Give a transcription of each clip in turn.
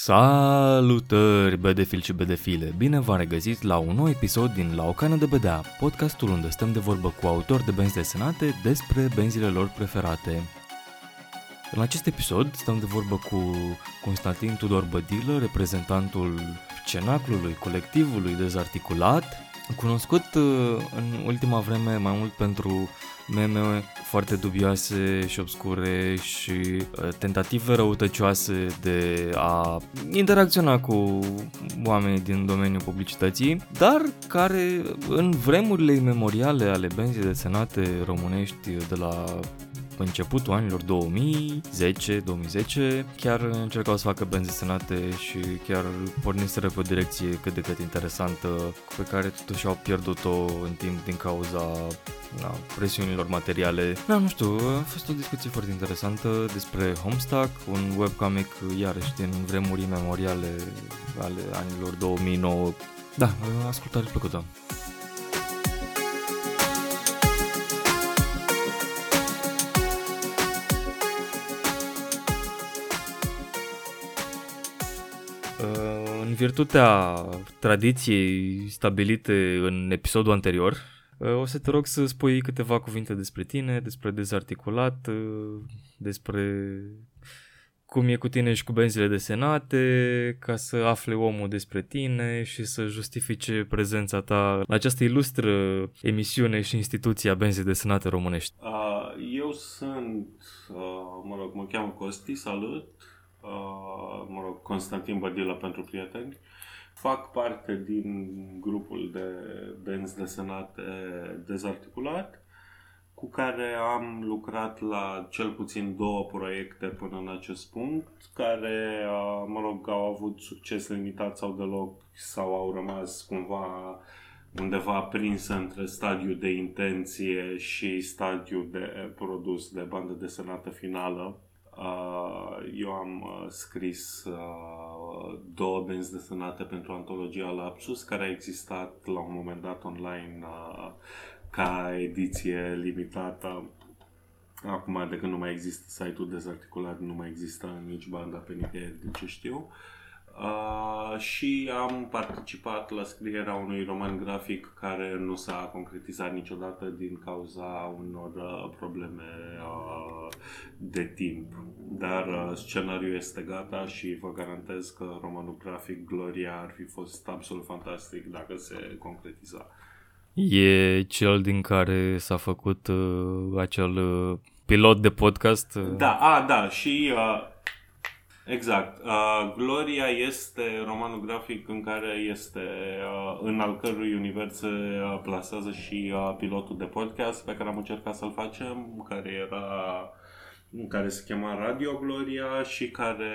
Salutări, bedefil și bedefile! Bine v-am regăsit la un nou episod din La o cană de bedea, podcastul unde stăm de vorbă cu autori de benzi desenate despre benzile lor preferate. În acest episod stăm de vorbă cu Constantin Tudor Bădilă, reprezentantul cenaclului, colectivului dezarticulat, cunoscut în ultima vreme mai mult pentru meme foarte dubioase și obscure și tentative răutăcioase de a interacționa cu oamenii din domeniul publicității, dar care în vremurile imemoriale ale benzii desenate românești de la începutul anilor 2010, chiar încercau să facă benzi desenate și chiar porniseră pe o direcție cât de cât interesantă, pe care totuși au pierdut-o în timp din cauza presiunilor materiale. A fost o discuție foarte interesantă despre Homestuck, un webcomic iarăși din vremuri memoriale ale anilor 2009. Da, ascultare plăcută! În virtutea tradiției stabilite în episodul anterior, o să te rog să spui câteva cuvinte despre tine, despre dezarticulat, despre cum e cu tine și cu benzile desenate, ca să afle omul despre tine și să justifice prezența ta la această ilustră emisiune și instituție a benzii desenate românești. Eu sunt, mă cheamă Costi, salut. Constantin Bădilă pentru prieteni. Fac parte din grupul de benzi desenate dezarticulat, cu care am lucrat la cel puțin 2 proiecte până în acest punct, care au avut succes limitat sau deloc, sau au rămas cumva undeva prinsă între stadiu de intenție și stadiu de produs de bandă desenată finală. Eu am scris 2 benzi desenate pentru antologia Lapsus, care a existat la un moment dat online ca ediție limitată. Acum, de când nu mai există site-ul dezarticulat, nu mai există nici banda pe nicăieri, de ce știu. Și am participat la scrierea unui roman grafic care nu s-a concretizat niciodată din cauza unor probleme de timp. Dar scenariul este gata și vă garantez că romanul grafic Gloria ar fi fost absolut fantastic dacă se concretiza. E cel din care s-a făcut acel pilot de podcast? Da, și... Exact. Gloria este romanul grafic în care este, în al cărui univers se plasează și pilotul de podcast pe care am încercat să-l facem, care se chema Radio Gloria și care,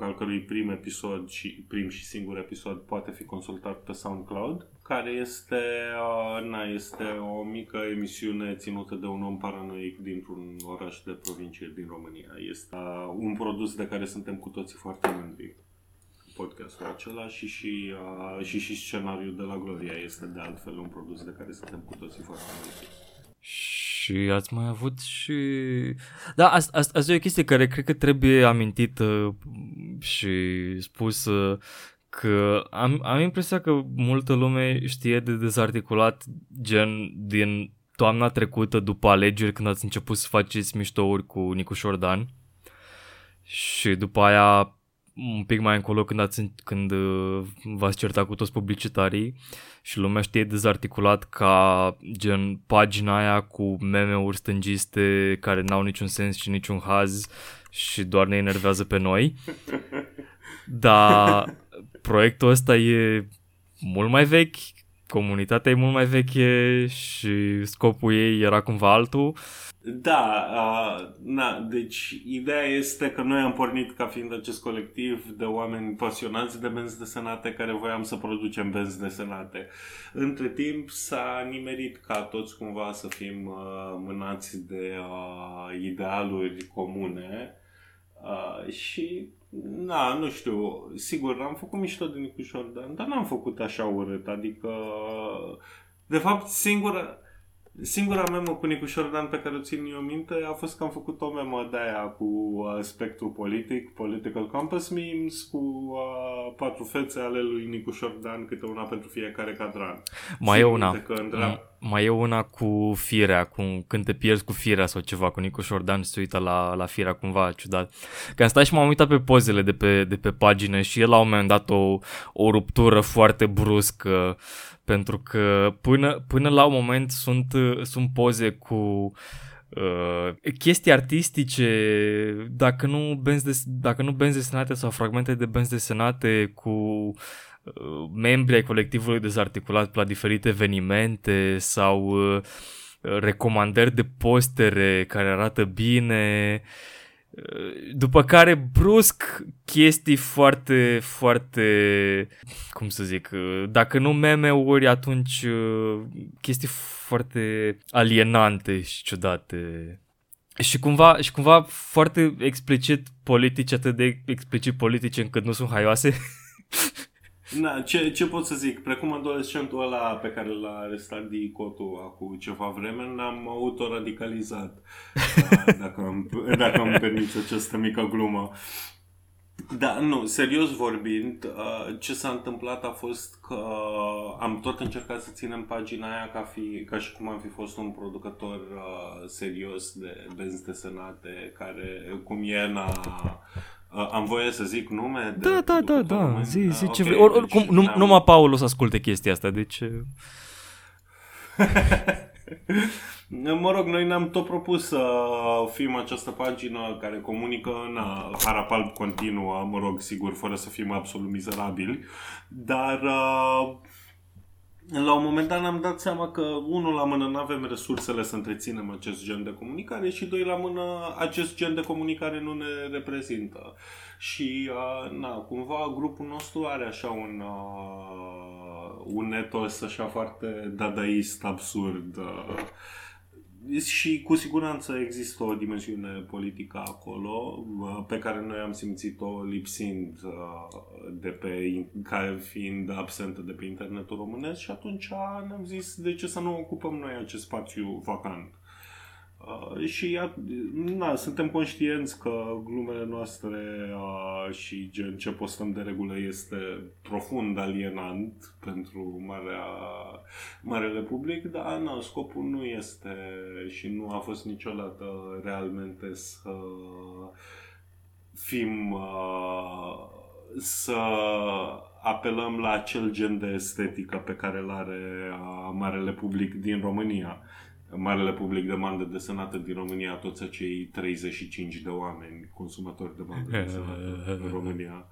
al cărui prim episod și prim și singur episod poate fi consultat pe SoundCloud, care este, este o mică emisiune ținută de un om paranoic dintr-un oraș de provincie din România. Este un produs de care suntem cu toții foarte mândri. Podcastul acela și scenariul de la Gloria este de altfel un produs de care suntem cu toții foarte mândri. Și ați mai avut și... Da, asta e o chestie care cred că trebuie amintită și spusă, că am impresia că multă lume știe de dezarticulat gen din toamna trecută după alegeri, când ați început să faceți miștouri cu Nicușor Dan și după aia un pic mai încolo când v-ați certat cu toți publicitarii și lumea știe dezarticulat ca gen pagina aia cu meme-uri stângiste care n-au niciun sens și niciun haz și doar ne enervează pe noi. Dar proiectul ăsta e mult mai vechi, comunitatea e mult mai veche și scopul ei era cumva altul. Deci ideea este că noi am pornit ca fiind acest colectiv de oameni pasionați de benzi desenate care voiam să producem benzi desenate. Între timp s-a nimerit ca toți cumva să fim mânați de idealuri comune și... nu știu, sigur, am făcut mișto de Nicușor Dan, dar n-am făcut așa urât, adică, de fapt, singura, Singura memă cu Nicușor Dan pe care o țin eu minte a fost că am făcut o memă de-aia cu spectrul politic, Political Compass Memes, cu patru fețe ale lui Nicușor Dan, câte una pentru fiecare cadran. Mai e una. Mai e una cu firea, cu, când te pierzi cu firea sau ceva, cu Nicușor Dan se uită la firea cumva ciudat. Că am stat și m-am uitat pe pozele de pe pagină și el la un moment dat o ruptură foarte bruscă, pentru că până la un moment sunt poze cu chestii artistice, dacă nu benzi desenate sau fragmente de benzi desenate cu membri ai colectivului dezarticulat la diferite evenimente sau recomandări de postere care arată bine, după care brusc chestii foarte, foarte, cum să zic, dacă nu meme-uri, atunci chestii foarte alienante și ciudate. Și cumva foarte explicit politice, atât de explicit politice încât nu sunt haioase. Na, ce pot să zic? Precum adolescentul ăla pe care l-a arestat Dicotu acum ceva vreme, n-am autoradicalizat, dacă îmi permiți această mică glumă. Da, nu, serios vorbind, ce s-a întâmplat a fost că am tot încercat să ținem pagina aia ca și cum am fi fost un producător serios de benzi desenate, care, cum e, am voie să zic nume? Da, zi okay, ce vrei. Oricum, deci, numai Paul o să asculte chestia asta, deci... Mă rog, noi ne-am tot propus să fim această pagină care comunică în harapalb continuă, mă rog, sigur, fără să fim absolut mizerabili, dar... La un moment dat ne-am dat seama că, unul, la mână nu avem resursele să întreținem acest gen de comunicare și, doi, la mână acest gen de comunicare nu ne reprezintă. Și, cumva grupul nostru are așa un etos așa foarte dadaist, absurd. Și cu siguranță există o dimensiune politică acolo pe care noi am simțit-o lipsind care fiind absentă de pe internetul românesc și atunci ne-am zis de ce să nu ocupăm noi acest spațiu vacant. Și suntem conștienți că glumele noastre și gen ce postăm de regulă este profund alienant pentru marele public, dar scopul nu este și nu a fost niciodată realmente să fim, să apelăm la acel gen de estetică pe care îl are marele public din România. Marele public de bandă desenată din România, toți acei 35 de oameni consumatori de bandă desenată în România.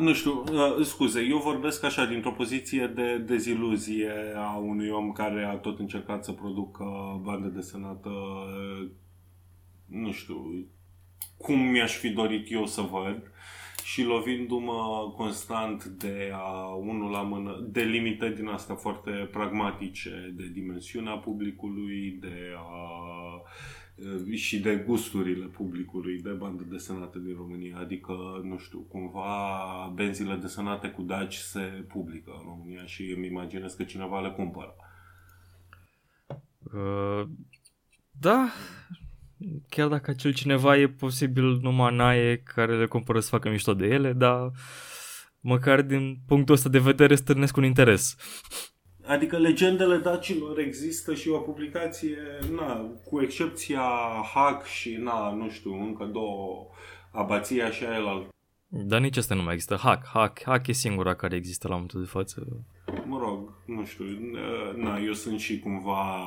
Nu știu, scuze, eu vorbesc așa dintr-o poziție de deziluzie a unui om care a tot încercat să producă bandă desenată, nu știu, cum mi-aș fi dorit eu să văd. Și lovindu-mă constant de unul la mână, de limite din astea foarte pragmatice, de dimensiunea publicului, și de gusturile publicului de bandă desenată din România. Adică, nu știu, cumva benzile desenate cu daci se publică în România și îmi imaginez că cineva le cumpără. Da... Chiar dacă acel cineva e posibil numai naie care le cumpără să facă mișto de ele, dar măcar din punctul ăsta de vedere stârnesc un interes. Adică legendele dacilor există și o publicație, cu excepția Hack și, nu știu, încă două, Abația și aia. Dar nici asta nu mai există. Hack e singura care există la momentul de față. Mă rog, nu știu, eu sunt și cumva,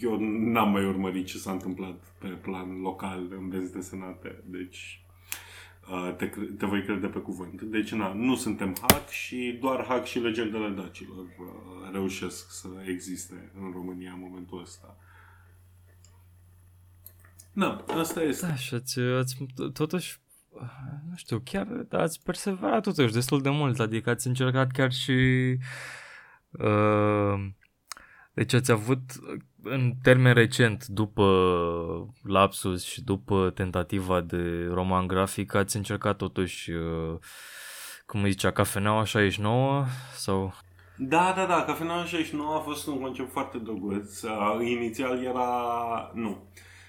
eu n-am mai urmărit ce s-a întâmplat pe plan local în benzi desenate, deci te voi crede pe cuvânt. Deci nu suntem Hack și doar Hack și legendele dacilor reușesc să existe în România în momentul ăsta. Asta este. Da, și totuși... Nu știu, chiar ați perseverat totuși destul de mult, adică ați încercat chiar și... deci ați avut în termen recent, după Lapsus și după tentativa de roman grafic, ați încercat totuși, cum îi zicea, Cafeneaua 69 sau... Da, da, da, Cafeneaua 69 a fost un concept foarte drăguț. Inițial era... Nu.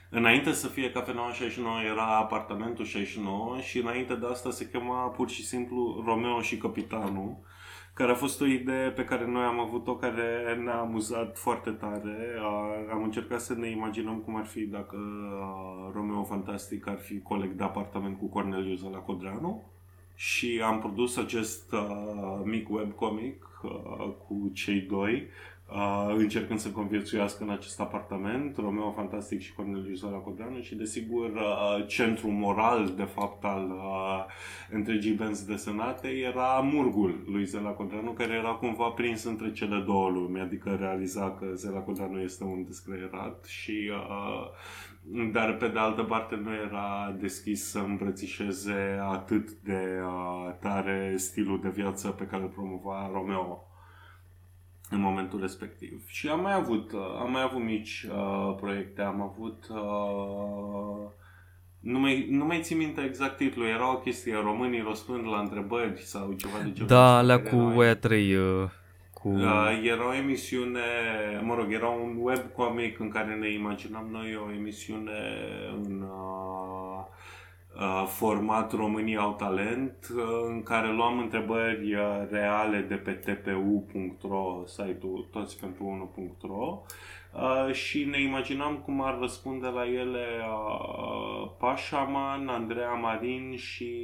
Înainte să fie Cafeneaua 69 era Apartamentul 69 și înainte de asta se chema pur și simplu Romeo și Capitanul, care a fost o idee pe care noi am avut-o, care ne-a amuzat foarte tare. Am încercat să ne imaginăm cum ar fi dacă Romeo Fantastic ar fi coleg de apartament cu Corneliu Zelea Codreanu și am produs acest mic webcomic cu cei doi, încercând să conviețuiască în acest apartament Romeo Fantastic și Corneliu Zelea Codreanu și, desigur, centrul moral, de fapt, al întregii benzi desenate era murgul lui Zelea Codreanu, care era cumva prins între cele două lumi, adică realiza că Zelea Codreanu este un descreierat și... Dar, pe de altă parte, nu era deschis să îmbrățișeze atât de tare stilul de viață pe care îl promova Romeo în momentul respectiv. Și am mai avut mici proiecte, am avut... Nu mai țin minte exact titlul, era o chestie, românii răspund la întrebări sau ceva de genul. Da, alea cu oia trei... Era o emisiune, era un webcomic în care ne imaginam noi o emisiune în format România au talent, în care luam întrebări reale de pe tpu.ro, site-ul toți pentru 1.ro, și ne imaginam cum ar răspunde la ele Pașaman, Andreea Marin și...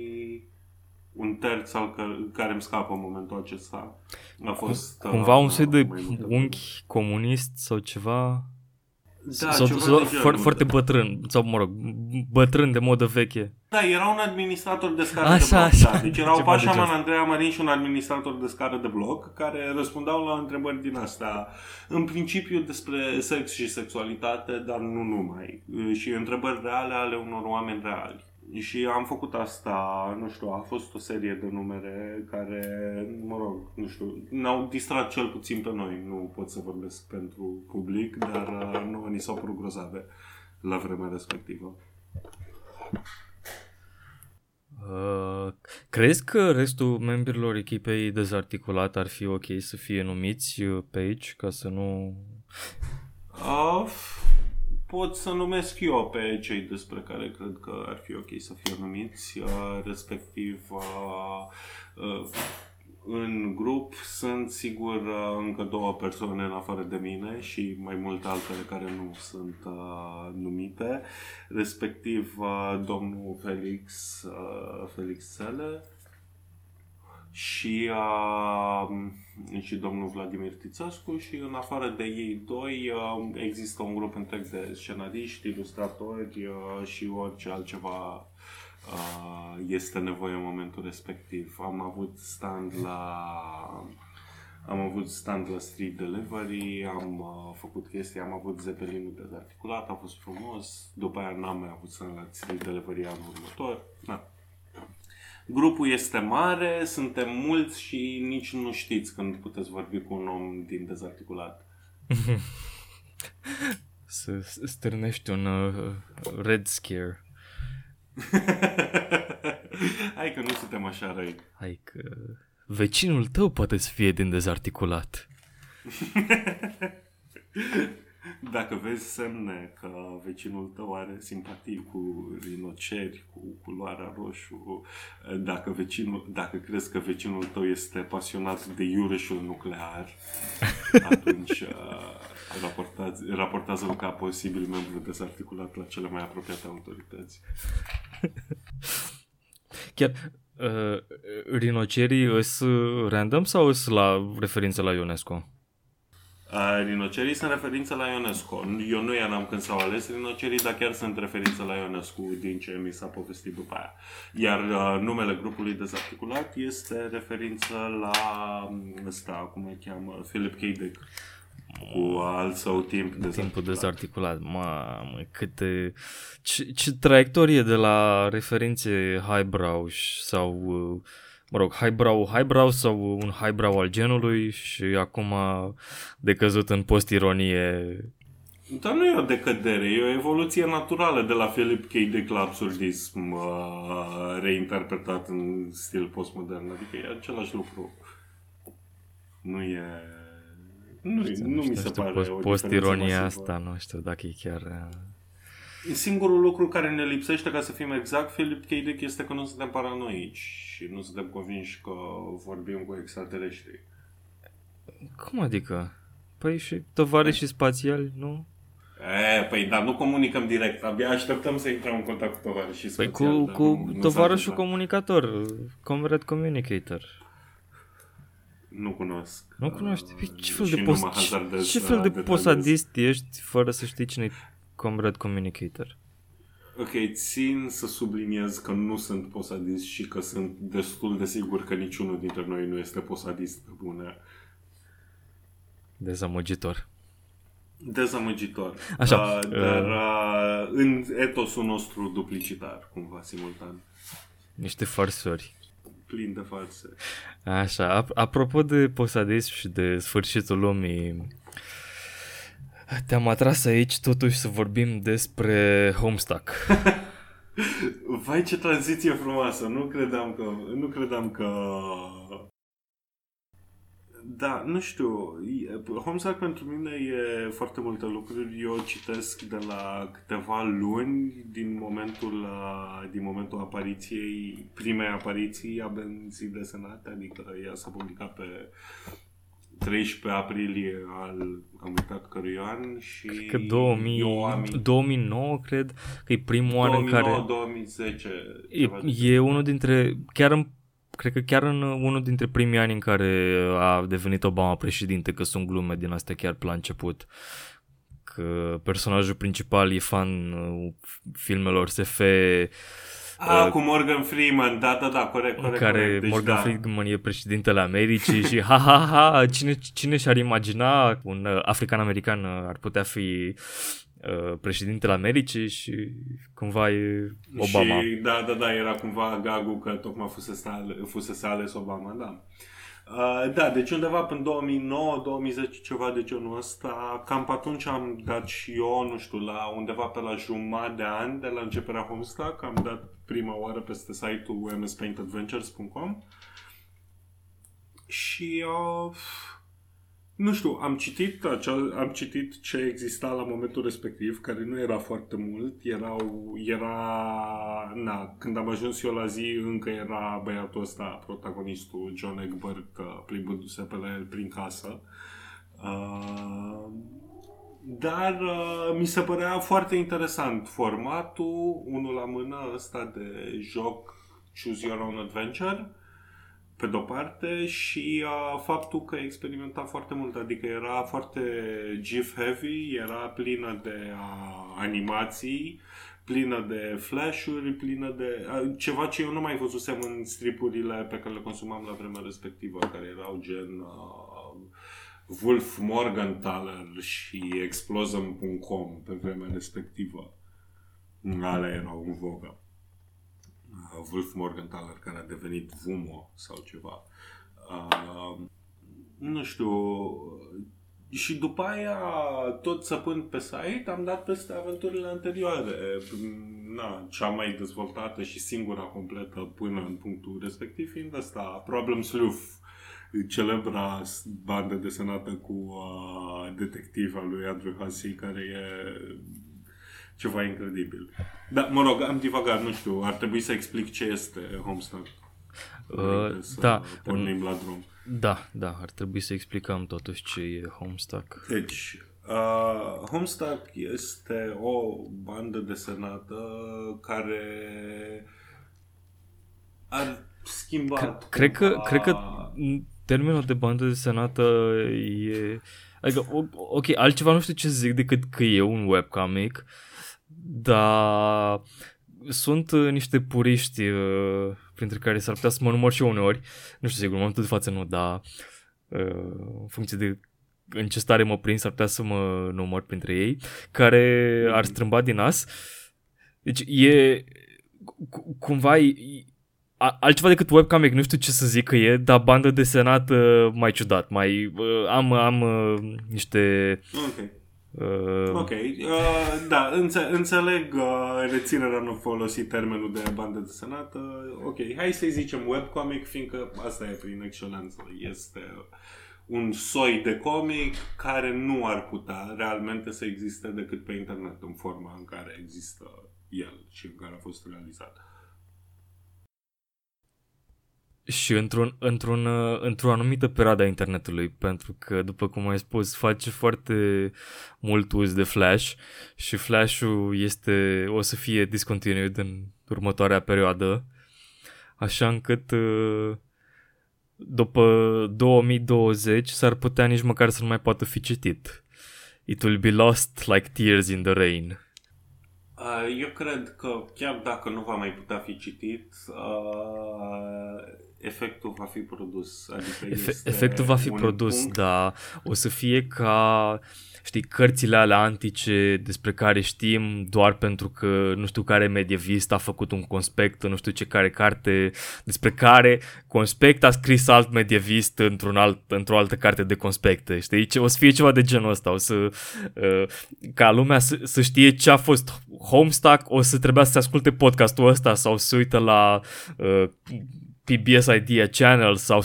un terț al care îmi scapă în momentul acesta. A fost cumva un set de unchi comunist sau ceva, da, sau foarte bătrân, sau bătrân de modă veche. Da, era un administrator de scară de bloc. Da. Deci erau Pașaman, Andreea Marin și un administrator de scară de bloc care răspundeau la întrebări din astea. În principiu despre sex și sexualitate, dar nu numai. Și întrebări reale ale unor oameni reali. Și am făcut asta, nu știu, a fost o serie de numere care, nu știu, ne-au distrat cel puțin pe noi. Nu pot să vorbesc pentru public, dar nouă ni s-au părut grozave la vremea respectivă. Crezi că restul membrilor echipei Dezarticulat ar fi ok să fie numiți pe aici, ca să nu... Pot să numesc eu pe cei despre care cred că ar fi ok să fie numiți, respectiv în grup sunt sigur încă două persoane în afară de mine și mai multe altele care nu sunt numite, respectiv domnul Felix Sele și domnul Vladimir Tițescu, și în afară de ei doi există un grup întreg de scenariști, ilustratori și orice altceva este nevoie în momentul respectiv. Am avut stand la Street Delivery, am făcut chestii, am avut Zepelinul Dezarticulat, a fost frumos, după aia n-am mai avut stand la Street Delivery anul următor. Da. Grupul este mare, suntem mulți și nici nu știți când puteți vorbi cu un om din Dezarticulat. Să stârnești un red scare. Hai că nu suntem așa răi. Hai că vecinul tău poate să fie din Dezarticulat. Dacă vezi semne că vecinul tău are simpatii cu rinoceri, cu culoarea roșu, dacă crezi că vecinul tău este pasionat de iureșul nuclear, atunci raportează-l ca posibil membru Dezarticulat la cele mai apropiate autorități. Chiar rinocerii îs random sau îs la referință la Ionescu? Rinocerii sunt referință la Ionescu. Eu nu eram când s-au ales rinocerii, dar chiar sunt referință la Ionescu, din ce mi s-a povestit după aia. Iar numele grupului Dezarticulat este referință la cum îi cheamă, Philip K. Dick, cu al său timp Dezarticulat. Timpul Dezarticulat, mamă, câte... Ce traiectorie de la referințe highbrow sau... highbrow sau un highbrow al genului și acum decăzut în post-ironie. Dar nu e o decădere, e o evoluție naturală de la Philip K. Dick la absurdism reinterpretat în stil postmodern, adică e același lucru. Nu mi se pare post-ironia asta, nu știu dacă e chiar... Singurul lucru care ne lipsește, ca să fim exact, Philip K. Dick, este că nu suntem paranoici și nu suntem convinși că vorbim cu extraterestri. Cum adică? Păi și tovarășii spațiali, nu? Păi da, nu comunicăm direct, abia așteptăm să intrăm în contact cu tovarășii spațiali. Păi cu tovarășul comunicator, comrade communicator. Nu cunosc. Nu cunoști? Păi, ce fel de posadist ești fără să știi cine-i comrade communicator? Ok, țin să subliniez că nu sunt posadist și că sunt destul de sigur că niciunul dintre noi nu este posadist pe bună. Dezamăgitor. Așa. Dar în etosul nostru duplicitar, cumva, simultan. Niște farsuri. Plin de farse. Așa. Apropo de posadism și de sfârșitul lumii, te-am atras aici totuși să vorbim despre Homestuck. Vai, ce tranziție frumoasă. Nu credeam că... Da, nu știu, Homestuck pentru mine e foarte multe lucruri. Eu citesc de la câteva luni din momentul apariției, primei apariții a benzii desenate, adică ea s-a publicat pe 13 aprilie am uitat cărui an și... Cred că 2009, cred că e primul an în care... 2010 e unul dintre... Cred că chiar în unul dintre primii ani în care a devenit Obama președinte, că sunt glume din astea chiar pe la început, că personajul principal e fan filmelor SF. Cu Morgan Freeman, da, corect. Care deci, Morgan Freeman e președintele Americii și ha, cine și-ar imagina un african-american ar putea fi... președintele Americii și cumva e Obama. Și, da, era cumva gagul că tocmai fusese ales Obama, da. Da, deci undeva până 2009-2010, ceva de genul ăsta, cam pe atunci am dat și eu, nu știu, la undeva pe la jumătate de an de la începerea Homestuck, am dat prima oară peste site-ul mspaintadventures.com și nu știu, am citit ce exista la momentul respectiv, care nu era foarte mult, când am ajuns eu la zi, încă era băiatul ăsta, protagonistul John Egbert, plimbându-se pe el prin casă. Dar mi se părea foarte interesant formatul, unul la mână ăsta de joc Choose Your Own Adventure, pe de-o parte, și faptul că experimenta foarte mult, adică era foarte GIF-heavy, era plină de animații, plină de flash-uri, plină de ceva ce eu nu mai văzusem în stripurile pe care le consumam la vremea respectivă, care erau gen Wulffmorgenthaler și Explosm.com pe vremea respectivă. Alea erau în vogă. Wulffmorgenthaler, care a devenit Vumo sau ceva. Nu știu. Și după aia, tot săpând pe site, am dat peste aventurile anterioare. Cea mai dezvoltată și singura completă până în punctul respectiv fiind asta, Problem Sleuth, celebra bandă desenată cu detectiva lui Andrew Hussie, care e... ceva incredibil. Dar, mă rog, am divagat, nu știu, ar trebui să explic ce este Homestuck. Da. Pornim la drum. Da, ar trebui să explicăm totuși ce e Homestuck. Deci, Homestuck este o bandă desenată care ar schimba... Cred că termenul de bandă desenată e... Adică, ok, altceva nu știu ce zic decât că e un webcomic, dar sunt niște puriști printre care s-ar putea să mă număr și uneori, nu știu sigur, în momentul de față nu, dar în funcție de în ce stare mă prind s-ar putea să mă număr printre ei, care ar strâmba din nas. Deci e cumva altceva decât webcomic, nu știu ce să zic că e, dar bandă desenată mai ciudat, mai am niște... Ok, da, înțeleg reținerea nu folosi termenul de bandă desenată. Ok, hai să-i zicem webcomic, fiindcă asta e prin excelență, este un soi de comic care nu ar putea realmente să existe decât pe internet în forma în care există el și în care a fost realizat. Și într-o anumită perioadă a internetului, pentru că, după cum ai spus, face foarte mult uz de Flash și Flash-ul este, o să fie discontinuat în următoarea perioadă, așa încât după 2020 s-ar putea nici măcar să nu mai poată fi citit. It will be lost like tears in the rain. Eu cred că chiar dacă nu va mai putea fi citit, efectul va fi produs. Adică efectul va fi produs, da. O să fie ca, știi, cărțile alea antice despre care știm doar pentru că nu știu care medievist a făcut un conspect, nu știu ce care carte, despre care conspect a scris alt medievist într-o altă carte de conspecte, știi? O să fie ceva de genul ăsta, o să, ca lumea să știe ce a fost Homestuck, o să trebuia să asculte podcastul ăsta sau să uită la PBS Idea Channel sau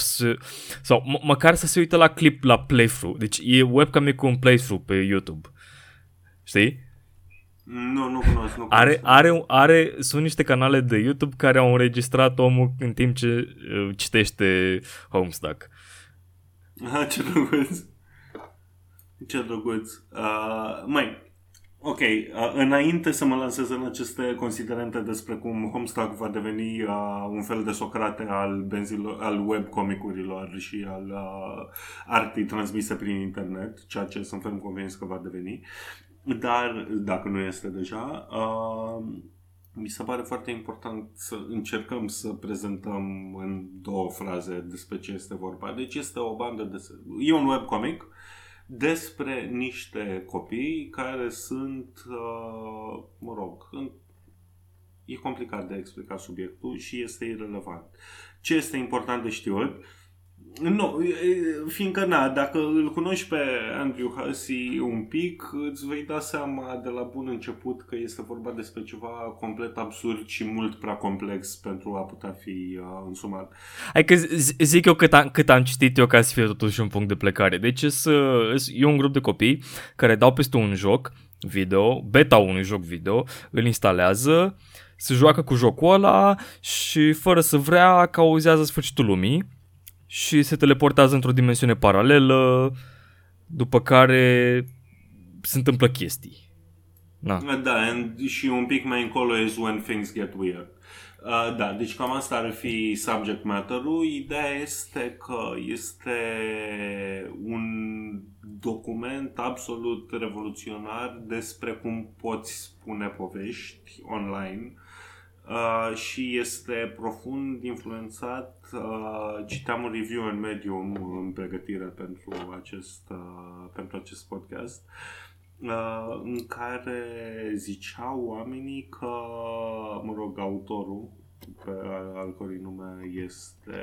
măcar să se uită la clip, la playthrough. Deci e webcam cu un playthrough pe YouTube. Știi? Nu cunosc. Sunt niște canale de YouTube care au înregistrat omul în timp ce citește Homestuck. Ah, ce drăguț. Ce drăguț. Ok, înainte să mă lansez în aceste considerente despre cum Homestuck va deveni un fel de Socrate al webcomicurilor și al artei transmise prin internet, ceea ce sunt ferm convins că va deveni, dar dacă nu este deja, mi se pare foarte important să încercăm să prezentăm în două fraze despre ce este vorba. Deci este e un webcomic despre niște copii care sunt, e complicat de explicat subiectul și este irelevant. Ce este important de știut? Dacă îl cunoști pe Andrew Hussie un pic, îți vei da seama de la bun început că este vorba despre ceva complet absurd și mult prea complex pentru a putea fi însumat. Hai că zic eu cât am citit eu, ca să fie totuși un punct de plecare. Deci e un grup de copii care dau peste un joc video, beta unui joc video, îl instalează, se joacă cu jocul ăla și fără să vrea cauzează sfârșitul lumii. Și se teleportează într-o dimensiune paralelă, după care se întâmplă chestii. Și un pic mai încolo is when things get weird. Deci cam asta ar fi subject matter-ul. Ideea este că este un document absolut revoluționar despre cum poți spune povești online. Și este profund influențat. Citeam un review în Medium în pregătire pentru acest podcast, în care ziceau oamenii că, autorul, al cărui nume este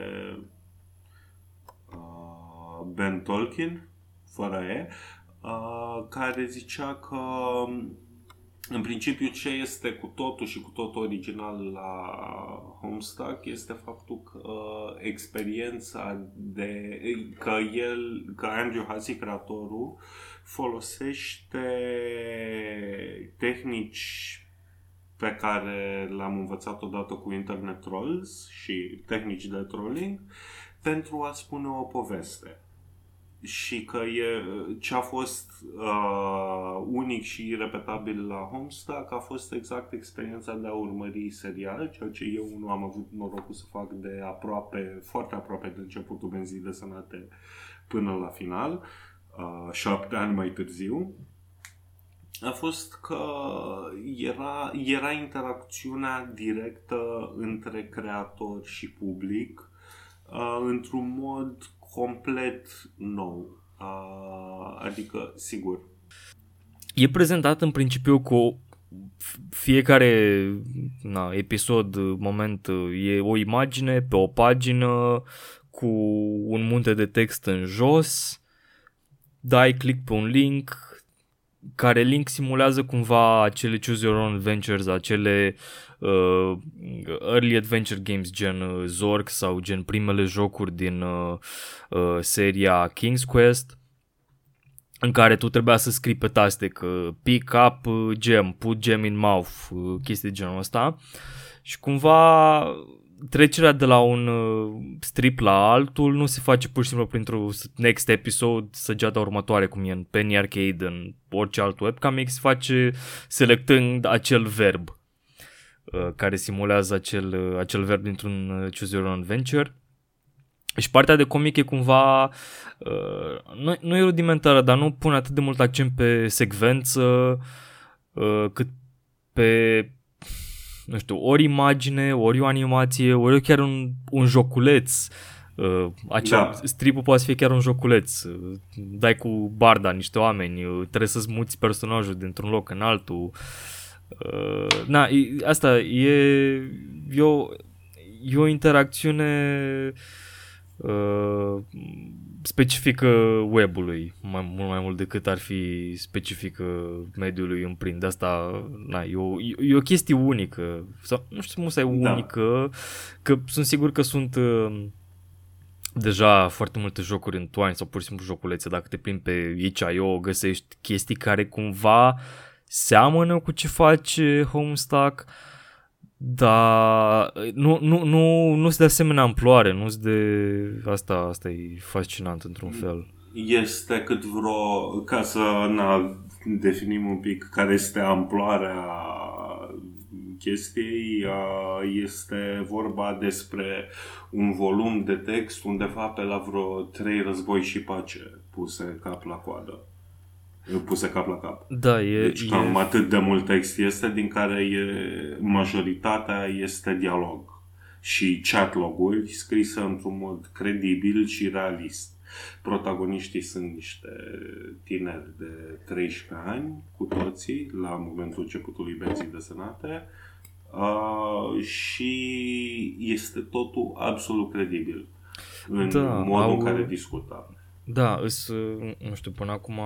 Ben Tolkien, fără E, care zicea că în principiu, ce este cu totul și cu totul original la Homestuck este faptul că că Andrew Hussie, creatorul, folosește tehnici pe care l-am învățat odată cu internet trolls și tehnici de trolling pentru a spune o poveste. Și că ce a fost unic și repetabil la Homestuck a fost exact experiența de a urmări serial, ceea ce eu nu am avut norocul să fac de foarte aproape de începutul benzii desenate până la final, 7 ani mai târziu. A fost că era interacțiunea directă între creator și public într-un mod complet nou. Adică, sigur, e prezentat în principiu cu fiecare episod, moment, e o imagine pe o pagină cu un munte de text în jos, dai click pe un link, care Link simulează cumva acele Choose Your Own Adventures, acele early adventure games gen Zork sau gen primele jocuri din seria King's Quest, în care tu trebuia să scrii pe taste că pick up gem, put gem in mouth, chestii de genul ăsta. Și cumva trecerea de la un strip la altul nu se face pur și simplu printr-un next episode, săgeata următoare, cum e în Penny Arcade, în orice alt webcomic, se face selectând acel verb care simulează acel verb dintr-un Choose Your Own Adventure. Și partea de comic e cumva, nu e rudimentară, dar nu pune atât de mult accent pe secvență cât pe, nu știu, ori imagine, ori o animație, ori chiar un joculeț. Stripul poate fi chiar un joculeț. Dai cu barda niște oameni, trebuie să-ți muți personajul dintr-un loc în altul. Asta e o interacțiune specifică webului, mult mai mult decât ar fi specifică mediului în print. De asta e o chestie unică. Sau, nu știu cum să e unică, că sunt sigur că sunt deja foarte multe jocuri în toane sau pur și simplu joculețe. Dacă te plimbi pe itch.io, găsești chestii care cumva seamănă cu ce face Homestuck, dar nu-s de asemenea amploare, nu-s de... Asta e fascinant într-un fel. Este cât vreo, ca să definim un pic care este amploarea chestiei, este vorba despre un volum de text undeva pe la vreo 3 război și pace puse cap la cap. Da, deci cam atât de mult text este, din care majoritatea este dialog și chatlog-uri scrise într-un mod credibil și realist. Protagoniștii sunt niște tineri de 13 ani, cu toții, la momentul începutului benții desenate, și este totul absolut credibil în modul în care discută. Da, nu știu, până acum...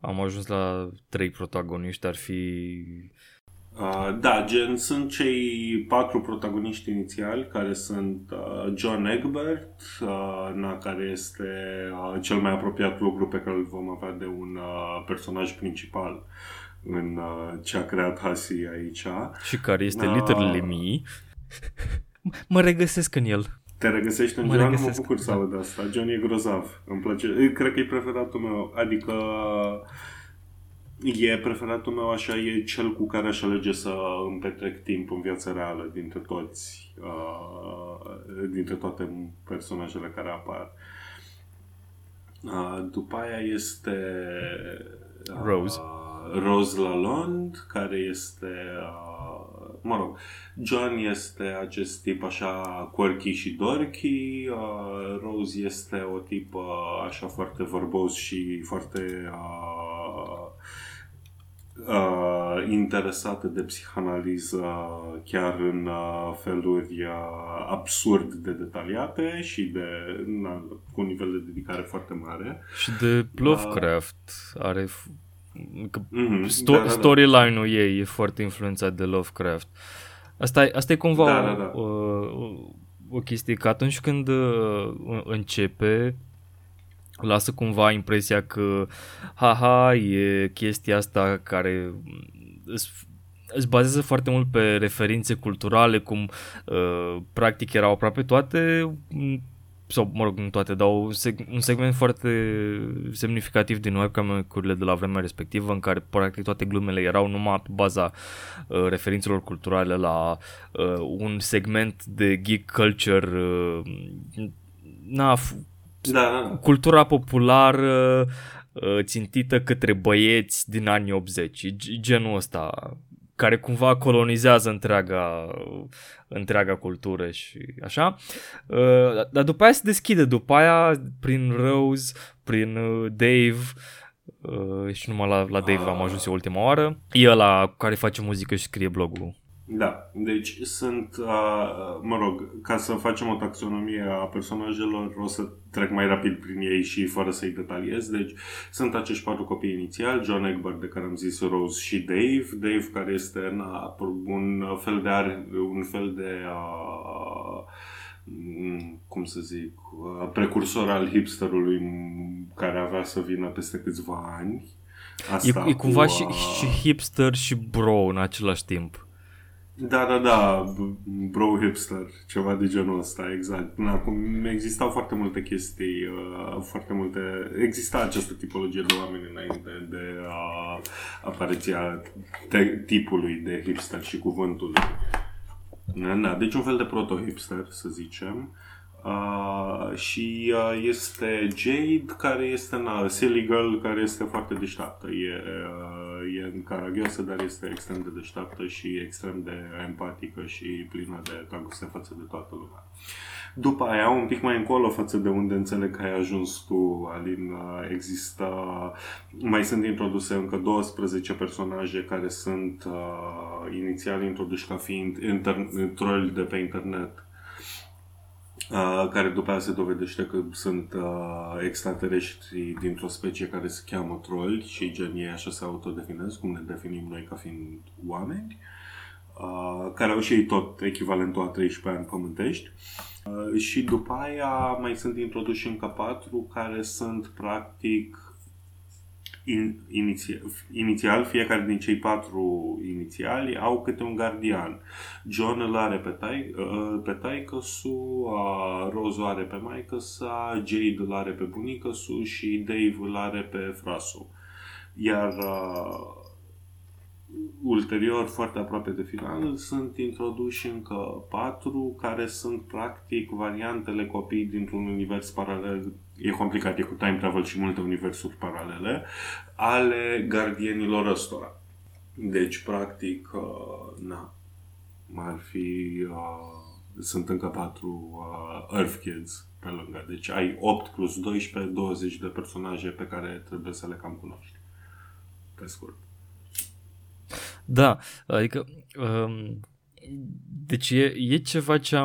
Am ajuns la 3 protagoniști, ar fi... sunt cei 4 protagoniști inițiali, care sunt John Egbert, care este cel mai apropiat lucru pe care îl vom avea de un personaj principal în ce a creat Hussie aici. Și care este literally me. Mă regăsesc în el. Te regăsești în general, mă bucur să aud asta. John e grozav, îmi place. Cred că e preferatul meu, adică e preferatul meu, așa, e cel cu care aș alege să îmi petrec timp în viața reală dintre toți, dintre toate personajele care apar. După aia este Rose Lalonde, care este... John este acest tip așa quirky și dorky, Rose este o tipă așa foarte vorbos și foarte interesată de psihanaliză, chiar în feluri absurd de detaliate și de, cu un nivel de dedicare foarte mare. Și de Lovecraft are... Storyline-ul ei e foarte influențat de Lovecraft. Asta e cumva o chestie că atunci când începe, lasă cumva impresia că e chestia asta care îți bazează foarte mult pe referințe culturale, cum practic erau aproape toate, sau, nu toate, dar un segment foarte semnificativ din webcomic-urile de la vremea respectivă, în care practic toate glumele erau numai pe baza referințelor culturale la un segment de geek culture, cultura populară țintită către băieți din anii 80, genul ăsta, care cumva colonizează întreaga cultură și așa. Dar după aia se deschide, după aia prin Rose, prin Dave, și numai la Dave am ajuns eu ultima oară. E ăla care face muzică și scrie blogul. Da, deci sunt, mă rog, ca să facem o taxonomie a personajelor, o să trec mai rapid prin ei și fără să-i detaliez. Deci sunt acești patru copii inițiali, John Egbert, de care am zis, Rose și Dave, care este un fel de precursor al hipsterului care avea să vină peste câțiva ani. Asta e cumva și hipster și bro în același timp. Da, bro hipster, ceva de genul ăsta, exact. Până acum existau foarte multe chestii, exista această tipologie de oameni înainte de apariția tipului de hipster și cuvântului. Da, deci un fel de proto-hipster, să zicem. Și este Jade, care este silly girl, care este foarte deșteaptă. E caragioasă, dar este extrem de deșteaptă și extrem de empatică și plină de dragoste față de toată lumea. După aia, un pic mai încolo față de unde înțeleg că ai ajuns tu, Alin, mai sunt introduse încă 12 personaje care sunt inițial introduși ca fiind trolli de pe internet, care după aia se dovedește că sunt extraterestri dintr-o specie care se cheamă trolli și genii așa se autodefinesc, cum ne definim noi ca fiind oameni, care au și ei tot echivalentul a 13 ani pământești. Și după aia mai sunt introduși încă 4 care sunt practic inițial, fiecare din cei 4 inițiali au câte un gardian. John îl are pe taică-su, Rose are pe maică-sa, Jade îl are pe bunică-su și Dave îl are pe frasu. Iar ulterior, foarte aproape de final, sunt introduși încă 4 care sunt practic variantele copii dintr-un univers paralel. E complicat, e cu time travel și multe universuri paralele ale gardienilor ăstora. Deci, practic, sunt încă 4 Earth Kids pe lângă. Deci ai 8 plus 12, 20 de personaje pe care trebuie să le cam cunoști. Pe scurt. Da, adică deci e ceva ce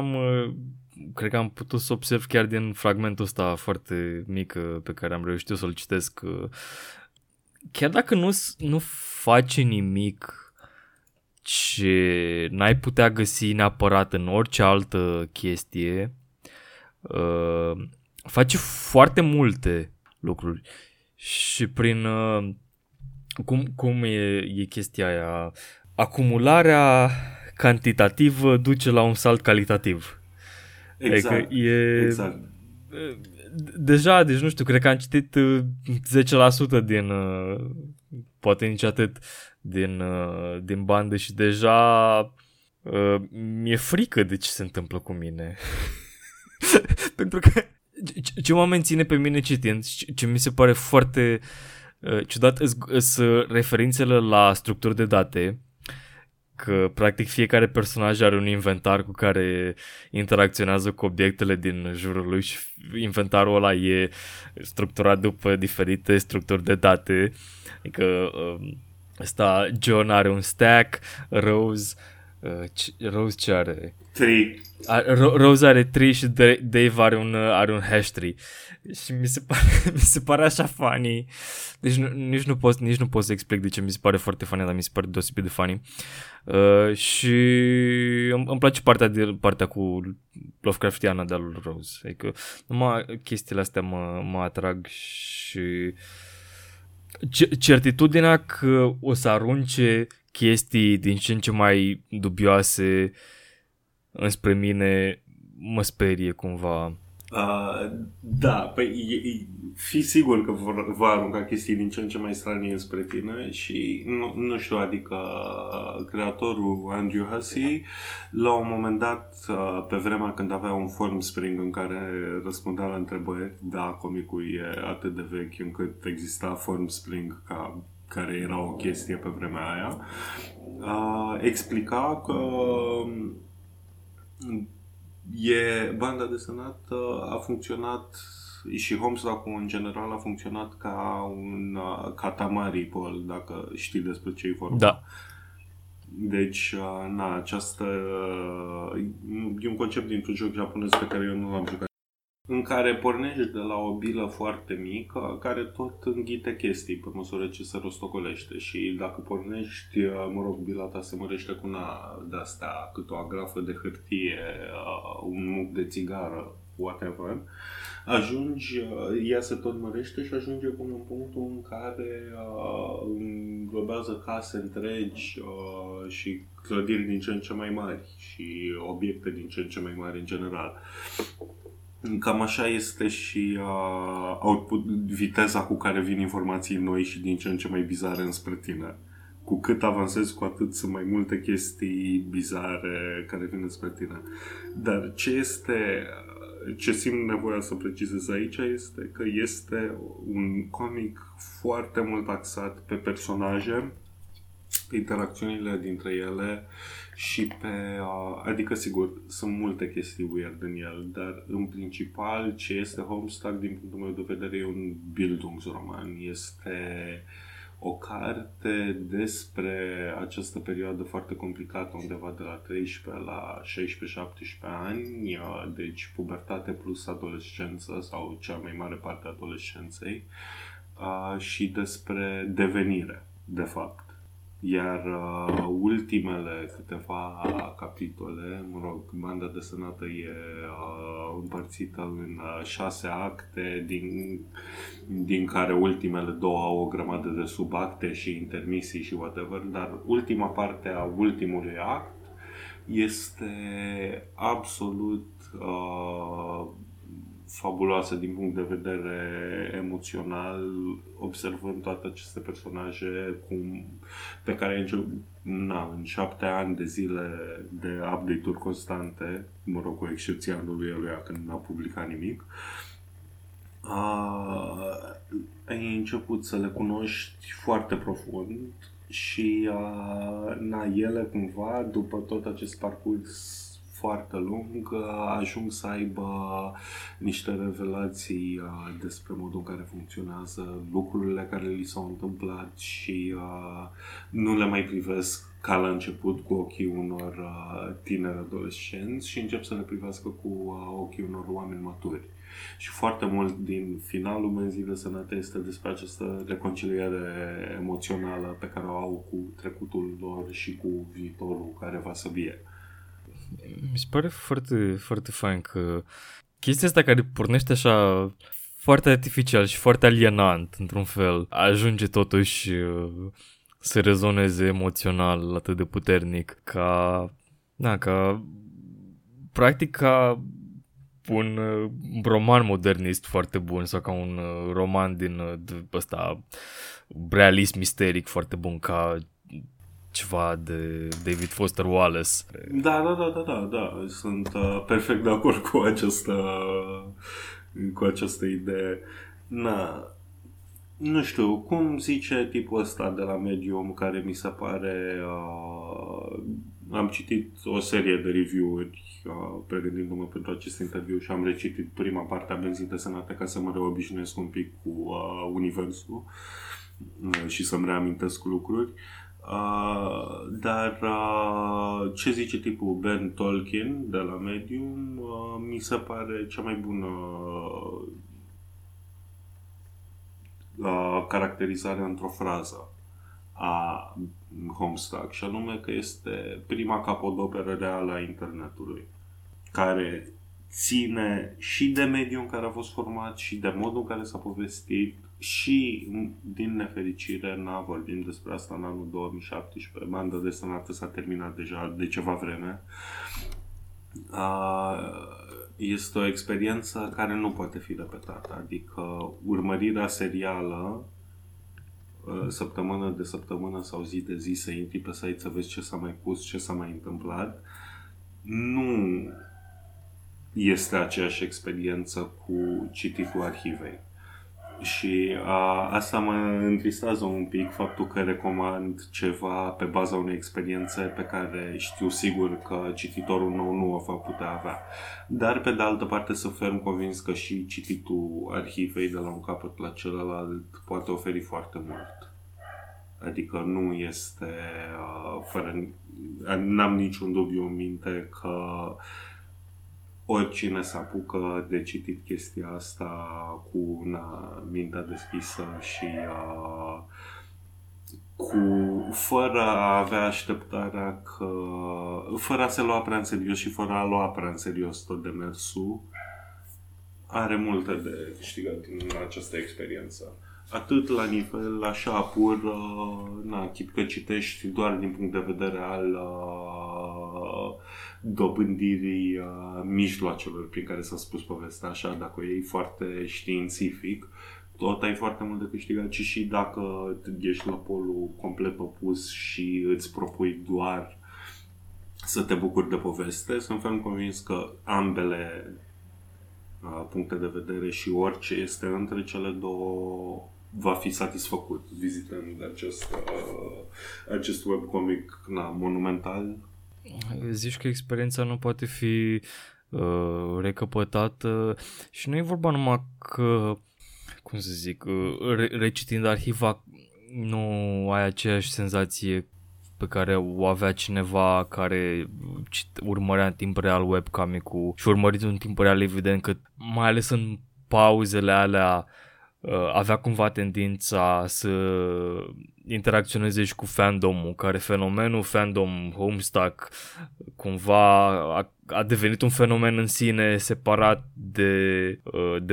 cred că am putut să observ chiar din fragmentul ăsta foarte mic pe care am reușit să-l citesc. Chiar dacă nu faci nimic ce n-ai putea găsi neapărat în orice altă chestie, faci foarte multe lucruri și prin cum e chestia aia, acumularea cantitativă duce la un salt calitativ. Exact, adică exact. Deja, deci nu știu, cred că am citit 10% din, poate nici atât, din bandă și deja mi-e frică de ce se întâmplă cu mine. Pentru că ce mă menține pe mine citind, ce mi se pare foarte ciudat, sunt referințele la structuri de date. Că practic fiecare personaj are un inventar cu care interacționează cu obiectele din jurul lui și inventarul ăla e structurat după diferite structuri de date. Adică ăsta, John are un stack, Rose ce are? Tree. Rose are tree și Dave are un hash tree. Și mi se pare așa funny. Deci nici nu pot să explic de ce mi se pare foarte funny, dar mi se pare deosebit de funny. Și îmi place partea cu Lovecraftiana de-a lui Rose. Adică numai chestiile astea mă atrag și certitudinea că o să arunce chestii din ce în ce mai dubioase înspre mine mă sperie cumva. Da, păi fii sigur că vor arunca chestii din ce în ce mai stranii înspre tine și nu știu, adică creatorul Andrew Hussie la un moment dat, pe vremea când avea un form spring în care răspundea la întrebări, da, comicul e atât de vechi încât exista form spring care era o chestie pe vremea aia, explica că banda desenată a funcționat și Homestuck-ul în general a funcționat ca un catamaripol, dacă știi despre ce-i vorba. Da. Deci, na, aceasta e un concept dintr-un joc japonez pe care eu nu l-am jucat, în care pornești de la o bilă foarte mică care tot înghite chestii pe măsură ce se rostocolește și dacă pornești, mă rog, bila ta se mărește cu una de-asta, cât o agrafă de hârtie, un muc de țigară, whatever, ajungi, ea se tot mărește și ajunge până în punctul în care înglobează case întregi și clădiri din ce în ce mai mari și obiecte din ce în ce mai mari în general. Cam așa este și output, viteza cu care vin informații noi și din ce în ce mai bizare înspre tine. Cu cât avansezi, cu atât sunt mai multe chestii bizare care vin înspre tine. Dar ce simt nevoia să precizez aici este că este un comic foarte mult axat pe personaje, interacțiunile dintre ele și pe... Adică, sigur, sunt multe chestii weird în el, dar în principal ce este Homestuck, din punctul meu de vedere, e un bildungsroman. Este o carte despre această perioadă foarte complicată, undeva de la 13 la 16-17 ani, deci pubertate plus adolescență sau cea mai mare parte a adolescenței, și despre devenire, de fapt. Iar ultimele câteva capitole, mă rog, banda desenată e împărțită în 6 acte, din care ultimele 2 au o grămadă de subacte și intermisii și whatever, dar ultima parte a ultimului act este absolut fabuloasă din punct de vedere emoțional, observând toate aceste personaje pe care în 7 ani de zile de update-uri constante, mă rog, cu excepția anului eluia când n-a publicat nimic, ai început să le cunoști foarte profund și ele cumva, după tot acest parcurs foarte lung, ajung să aibă niște revelații despre modul în care funcționează lucrurile care li s-au întâmplat și nu le mai privesc ca la început cu ochii unor tineri adolescenți și încep să le privească cu ochii unor oameni maturi. Și foarte mult din finalul Menzii Desenate este despre această reconciliere emoțională pe care o au cu trecutul lor și cu viitorul care va să vie. Mi se pare foarte, foarte fain că chestia asta care pornește așa foarte artificial și foarte alienant, într-un fel, ajunge totuși să rezoneze emoțional atât de puternic ca practic ca un roman modernist foarte bun sau ca un roman din ăsta realism isteric foarte bun, ca ceva de David Foster Wallace. Da. Sunt perfect de acord cu această idee. Na, nu știu, cum zice tipul ăsta de la Medium, care mi se pare... am citit o serie de review-uri pregătindu-mă pentru acest interviu și am recitit prima parte a Benzii Desenate ca să mă reobișnuiesc un pic cu universul și să-mi reamintesc lucruri. Dar ce zice tipul Ben Tolkien de la Medium, mi se pare cea mai bună caracterizare într-o frază a Homestuck, și anume că este prima capodoperă reală a internetului, care ține și de mediul în care a fost format și de modul în care s-a povestit. Și, din nefericire, vorbim despre asta în anul 2017. Banda desenată s-a terminat deja de ceva vreme. Este o experiență care nu poate fi repetată. Adică urmărirea serială, săptămână de săptămână sau zi de zi, să intri pe site să vezi ce s-a mai pus, ce s-a mai întâmplat, nu este aceeași experiență cu cititul arhivei. Și asta mă întristează un pic, faptul că recomand ceva pe baza unei experiențe pe care știu sigur că cititorul nou nu o va putea avea. Dar, pe de altă parte, sunt ferm convins că și cititul arhivei de la un capăt la celălalt poate oferi foarte mult. Adică nu este fără, n-am niciun dubiu în minte că oricine se apucă de citit chestia asta cu una mintea deschisă și fără a avea așteptarea că, fără a se lua prea în serios și fără a lua prea în serios tot demersul, are multe de câștigat din această experiență. Atât la nivel așa pur, chip că citești doar din punct de vedere al dobândirii mijloacelor prin care s-a spus povestea, așa, dacă o iei foarte științific, tot ai foarte mult de câștigat, ci și dacă ești la polul complet opus și îți propui doar să te bucuri de poveste. Sunt ferm convins că ambele puncte de vedere și orice este între cele două va fi satisfăcut vizitând acest webcomic monumental. Zici că experiența nu poate fi recăpătată și nu e vorba numai că, cum să zic, recitind arhiva nu ai aceeași senzație pe care o avea cineva care urmărea în timp real webcomic-ul și urmărit în timp real, evident că mai ales în pauzele alea avea cumva tendința să interacționeze și cu fandomul, care fenomenul fandom Homestuck cumva a devenit un fenomen în sine separat de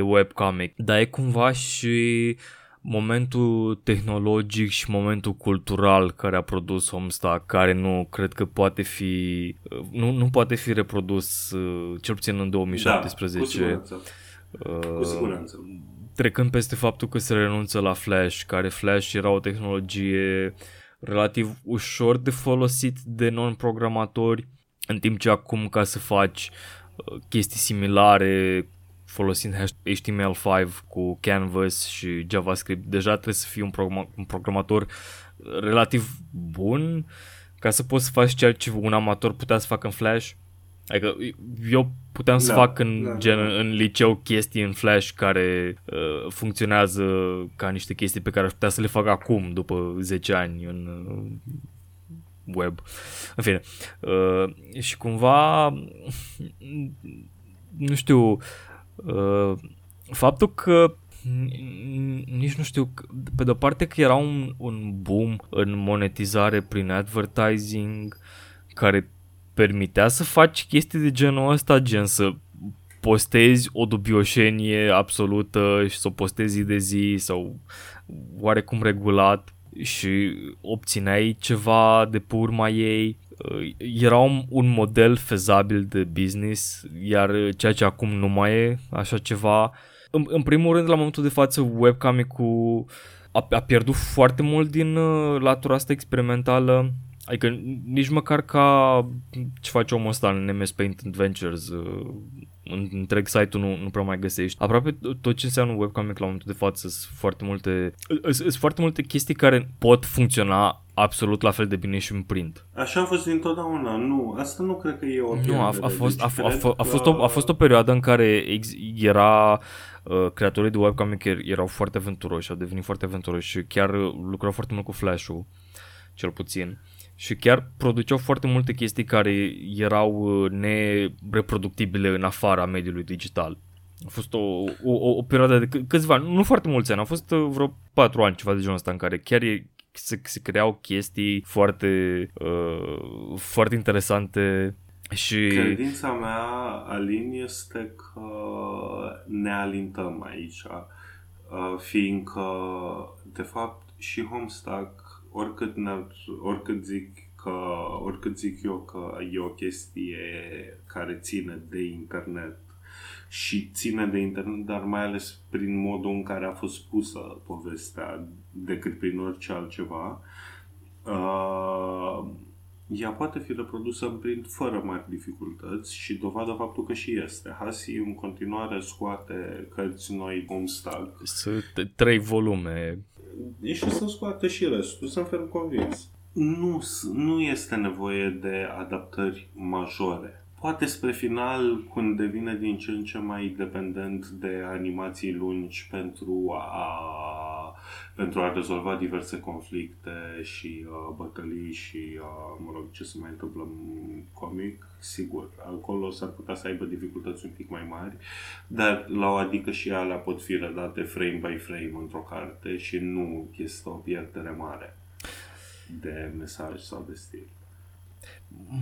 webcomic, dar e cumva și momentul tehnologic și momentul cultural care a produs Homestuck, care nu cred că poate fi, nu poate fi reprodus, cel puțin în 2017. Da, cu siguranță. Cu siguranță. Trecând peste faptul că se renunță la Flash, care Flash era o tehnologie relativ ușor de folosit de non-programatori, în timp ce acum ca să faci chestii similare folosind HTML5 cu Canvas și JavaScript, deja trebuie să fii un programator relativ bun ca să poți să faci ceea ce un amator putea să facă în Flash. Adică eu puteam să fac în liceu chestii în Flash care funcționează ca niște chestii pe care aș putea să le fac acum, după 10 ani în web. În fine. Și cumva, nu știu, faptul că nici nu știu, pe de-o parte că era un boom în monetizare prin advertising care permitea să faci chestii de genul ăsta, gen să postezi o dubioșenie absolută și să o postezi zi de zi sau oarecum regulat și obțineai ceva de pe urma ei. Era un model fezabil de business, iar ceea ce acum nu mai e așa ceva. În primul rând, la momentul de față, webcomic-ul a pierdut foarte mult din latura asta experimentală. Adică nici măcar ca ce face omul ăsta în MS Paint Adventures, întreg site-ul nu prea mai găsești. Aproape tot ce înseamnă webcomic la momentul de față sunt foarte multe chestii care pot funcționa absolut la fel de bine și în print. Așa a fost dintotdeauna, nu, asta nu cred că e o pierdere. A fost o perioadă în care era creatorii de webcomic erau foarte aventuroși, au devenit foarte aventuroși și chiar lucrau foarte mult cu Flash-ul, cel puțin. Și chiar produceau foarte multe chestii care erau nereproductibile în afara mediului digital. A fost o perioadă de câțiva, nu foarte mulți ani, au fost vreo 4 ani, ceva de genul ăsta, în care chiar se creau chestii foarte interesante. Și credința mea, Alin, este că ne alintăm aici, fiindcă, de fapt, și Homestuck, oricât zic eu că e o chestie care ține de internet și ține de internet, dar mai ales prin modul în care a fost pusă povestea decât prin orice altceva, ea poate fi reprodusă în print fără mari dificultăți și dovadă faptul că și este. Hussie în continuare scoate cărți noi Homestuck. Sunt 3 volume. Și să scoată și restul, sunt ferm convins. Nu este nevoie de adaptări majore. Poate spre final, când devine din ce în ce mai dependent de animații lungi pentru a pentru a rezolva diverse conflicte și bătălii și, mă rog, ce se mai întâmplă în comic, sigur, acolo s-ar putea să aibă dificultăți un pic mai mari, dar la o adică și alea pot fi redate frame by frame într-o carte și nu este o pierdere mare de mesaj sau de stil.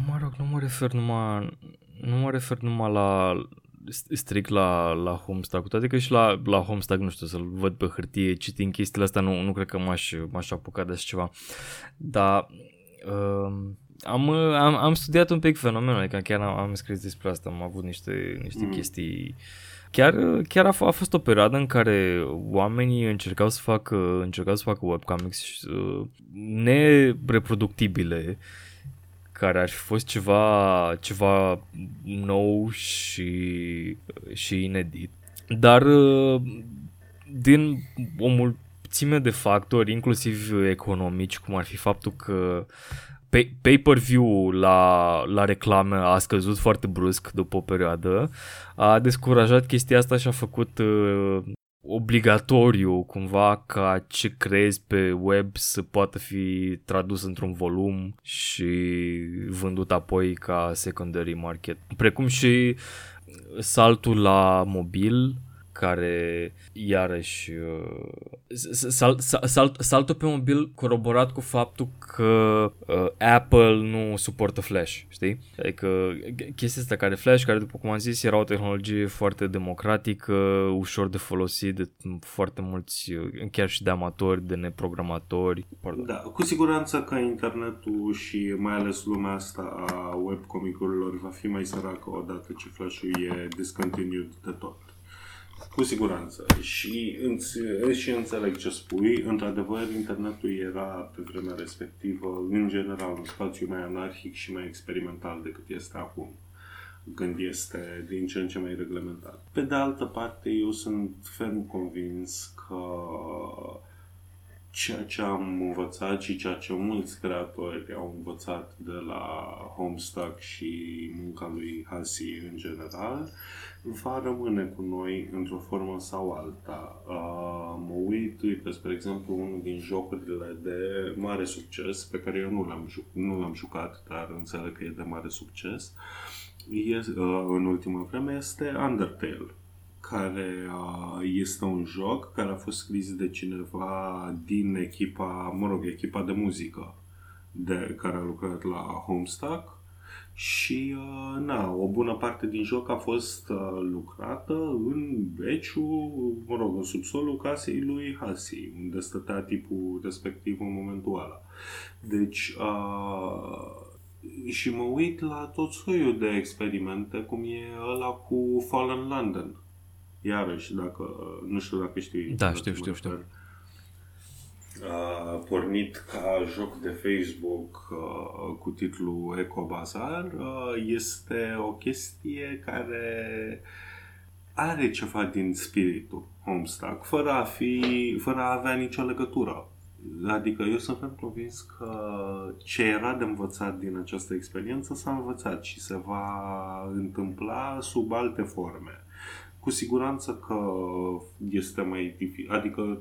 Mă rog, nu mă refer numai la strict la Homestuck, cu toate că și la Homestuck, nu știu, să-l văd pe hârtie citind chestiile astea, nu cred că m-aș apuca de așa ceva, dar am studiat un pic fenomenul, adică chiar am scris despre asta, am avut niște chestii, chiar a fost o perioadă în care oamenii încercau să facă webcomics nereproductibile, care ar fi fost ceva nou și inedit. Dar din o mulțime de factori, inclusiv economici, cum ar fi faptul că pay-per-view-ul la reclame a scăzut foarte brusc după o perioadă, a descurajat chestia asta și a făcut obligatoriu cumva ca ce creezi pe web să poată fi tradus într-un volum și vândut apoi ca secondary market. Precum și saltul la mobil, care iarăși saltul pe mobil coroborat cu faptul că Apple nu suportă Flash, știi? Adică chestia asta care după cum am zis era o tehnologie foarte democratică, ușor de folosit de foarte mulți, chiar și de amatori, de neprogramatori. Da, cu siguranță că internetul și mai ales lumea asta a webcomicurilor va fi mai săracă odată ce Flash-ul e discontinued de tot. Cu siguranță. Și înțeleg ce spui. Într-adevăr, internetul era pe vremea respectivă, în general, un spațiu mai anarhic și mai experimental decât este acum, când este din ce în ce mai reglementat. Pe de altă parte, eu sunt ferm convins că ceea ce am învățat și ceea ce mulți creatori au învățat de la Homestuck și munca lui Hussie în general, va rămâne cu noi într-o formă sau alta. Mă uit, spre exemplu, unul din jocurile de mare succes, pe care eu nu l-am jucat, dar înțeleg că e de mare succes, în ultima vreme este Undertale, care este un joc care a fost scris de cineva din echipa de muzică care a lucrat la Homestuck și o bună parte din joc a fost lucrată în beciul, în subsolul casei lui Hussie, unde stătea tipul respectiv în momentul ăla. Deci și mă uit la tot soiul de experimente, cum e ăla cu Fallen London. Iarăși, nu știu dacă știi. Da, știu. A pornit ca joc de Facebook cu titlul Eco Bazar. Este o chestie care are ceva din spiritul Homestuck, fără a avea nicio legătură. Adică eu sunt ferm convins că ce era de învățat din această experiență s-a învățat și se va întâmpla sub alte forme. Cu siguranță că este mai dificil, adică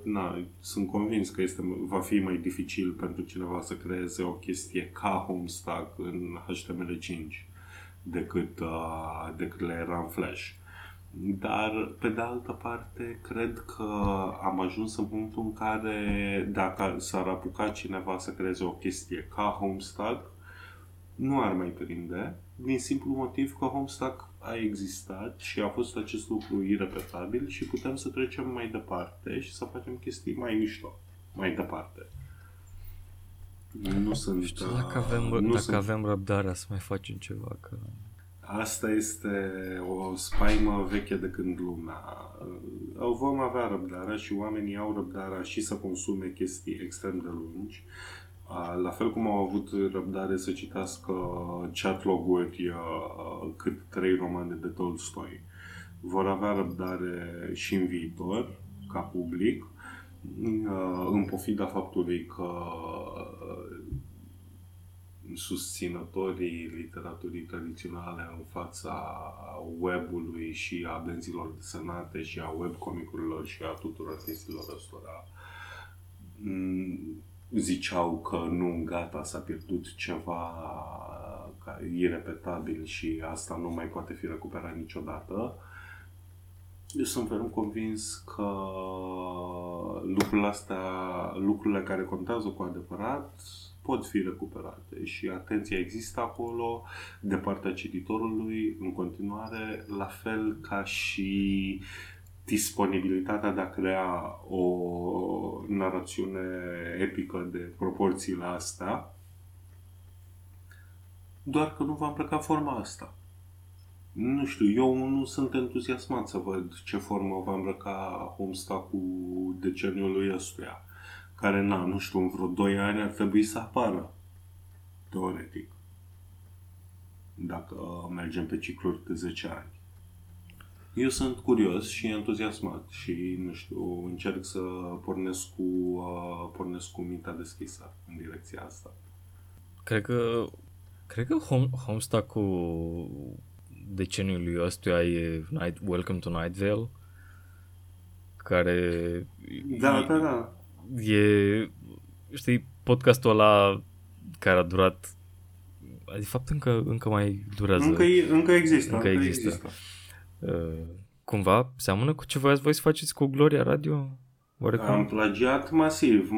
sunt convins că va fi mai dificil pentru cineva să creeze o chestie ca Homestuck în HTML5 decât le era în Flash. Dar, pe de altă parte, cred că am ajuns în punctul în care dacă s-ar apuca cineva să creeze o chestie ca Homestuck, nu ar mai prinde, din simplu motiv că Homestuck a existat și a fost acest lucru irepetabil și putem să trecem mai departe și să facem chestii mai mișto, mai departe. Nu sunt... Știu, dacă avem răbdarea să mai facem ceva, că... Asta este o spaimă veche de când lumea. Vom avea răbdarea și oamenii au răbdarea și să consume chestii extrem de lungi, la fel cum au avut răbdare să citească chatlog-uri cât 3 romane de Tolstoi. Vor avea răbdare și în viitor, ca public, în pofida faptului că susținătorii literaturii tradiționale în fața web-ului și a benzilor desenate și a webcomicurilor și a tuturor chestiilor ăstora ziceau că nu, gata, s-a pierdut ceva irepetabil și asta nu mai poate fi recuperat niciodată. Eu sunt ferm convins că lucrurile astea, lucrurile care contează cu adevărat, pot fi recuperate și atenția există acolo de partea cititorului în continuare, la fel ca și disponibilitatea de a crea o narațiune epică de proporțiile astea, doar că nu v-am plecat forma asta. Nu știu, eu nu sunt entuziasmat să văd ce formă va îmbrăca Homestuck-ul deceniului ăstuia, care, nu știu, în vreo 2 ani ar trebui să apară, teoretic, dacă mergem pe cicluri de 10 ani. Eu sunt curios și entuziasmat și, nu știu, încerc să pornesc cu mintea deschisă în direcția asta. Cred că Homestuck-ul deceniului ăstuia e Welcome to Night Vale, care... Da. E, știi, podcastul ăla care a durat, de fapt încă mai durează. Încă există. Cumva seamănă cu ce voi să faceți cu Gloria Radio? Oarecum? Am plagiat masiv.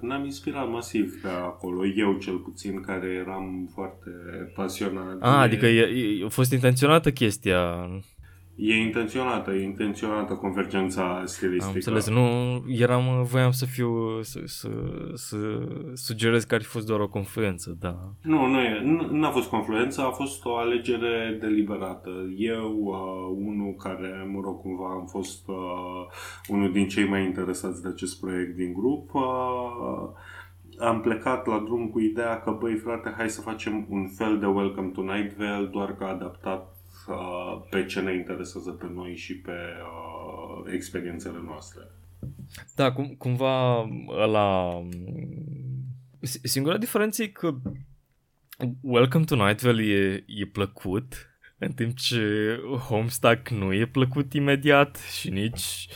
Ne-am inspirat masiv de acolo, eu cel puțin, care eram foarte pasionat. Adică a fost intenționată chestia... E intenționată convergența stilistică. Am înțeles, voiam să sugerez că ar fi fost doar o confluență, da. Nu a fost confluență, a fost o alegere deliberată. Eu, unul care, cumva am fost unul din cei mai interesați de acest proiect din grup, am plecat la drum cu ideea că, frate, hai să facem un fel de Welcome to Night Vale, doar că adaptat pe ce ne interesează pe noi și pe experiențele noastre. Da, cumva la singura diferență e că Welcome to Night Vale e plăcut, în timp ce Homestuck nu e plăcut imediat și nici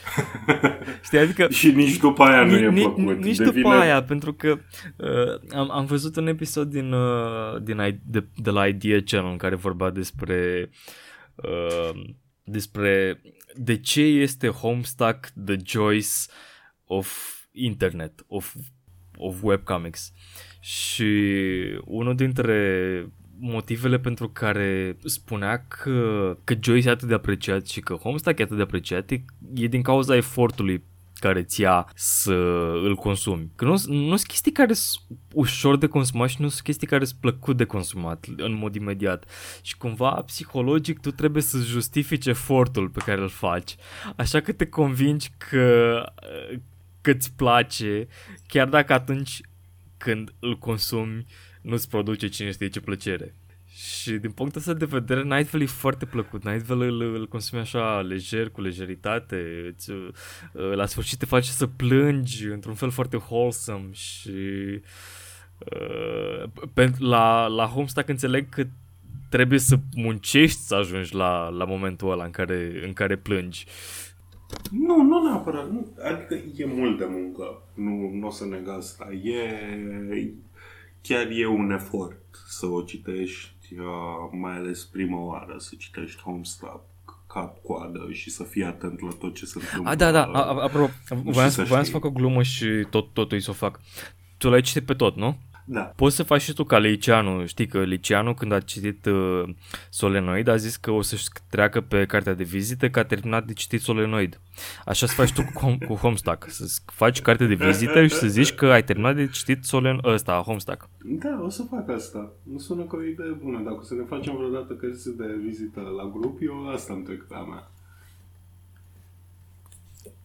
știi, adică și nici după aia nu e plăcut. Nici după aia, pentru că am văzut un episod de la Idea Channel în care vorbea despre de ce este Homestuck the Joyce of Internet, of webcomics. Și unul dintre motivele pentru care spunea că Joyce e atât de apreciat și că Homestuck e atât de apreciat e din cauza efortului care ți ia să îl consumi. Că nu sunt chestii care sunt ușor de consumat și nu sunt chestii care sunt plăcut de consumat în mod imediat. Și cumva, psihologic, tu trebuie să justifici efortul pe care îl faci. Așa că te convingi că îți place, chiar dacă atunci când îl consumi nu-ți produce cine știe ce plăcere. Și din punctul ăsta de vedere, Night Vale e foarte plăcut. Night Vale îl consumi așa lejer, cu lejeritate. La sfârșit te face să plângi într-un fel foarte wholesome. Și la Homestuck înțeleg că trebuie să muncești să ajungi la momentul ăla în care plângi. Nu neapărat. Nu. Adică e mult de muncă. Nu o să neg asta. Chiar e un efort să o citești, mai ales prima oară, să citești Homestuck cap-coadă și să fii atent la tot ce se întâmplă. Da, apropo, voiam să fac o glumă și totul îi să o fac. Tu l-ai citit pe tot, nu? Da. Poți să faci și tu ca Liceanu. Știi că Liceanu, când a citit Solenoid, a zis că o să-și treacă pe cartea de vizită că a terminat de citit Solenoid. Așa să faci tu cu Homestuck, să faci carte de vizită și să zici că ai terminat de citit Homestuck. Da, o să fac asta. Nu sună ca o idee bună. Dacă o să ne facem vreodată cărți de vizită la grup, eu asta îmi trec la mea.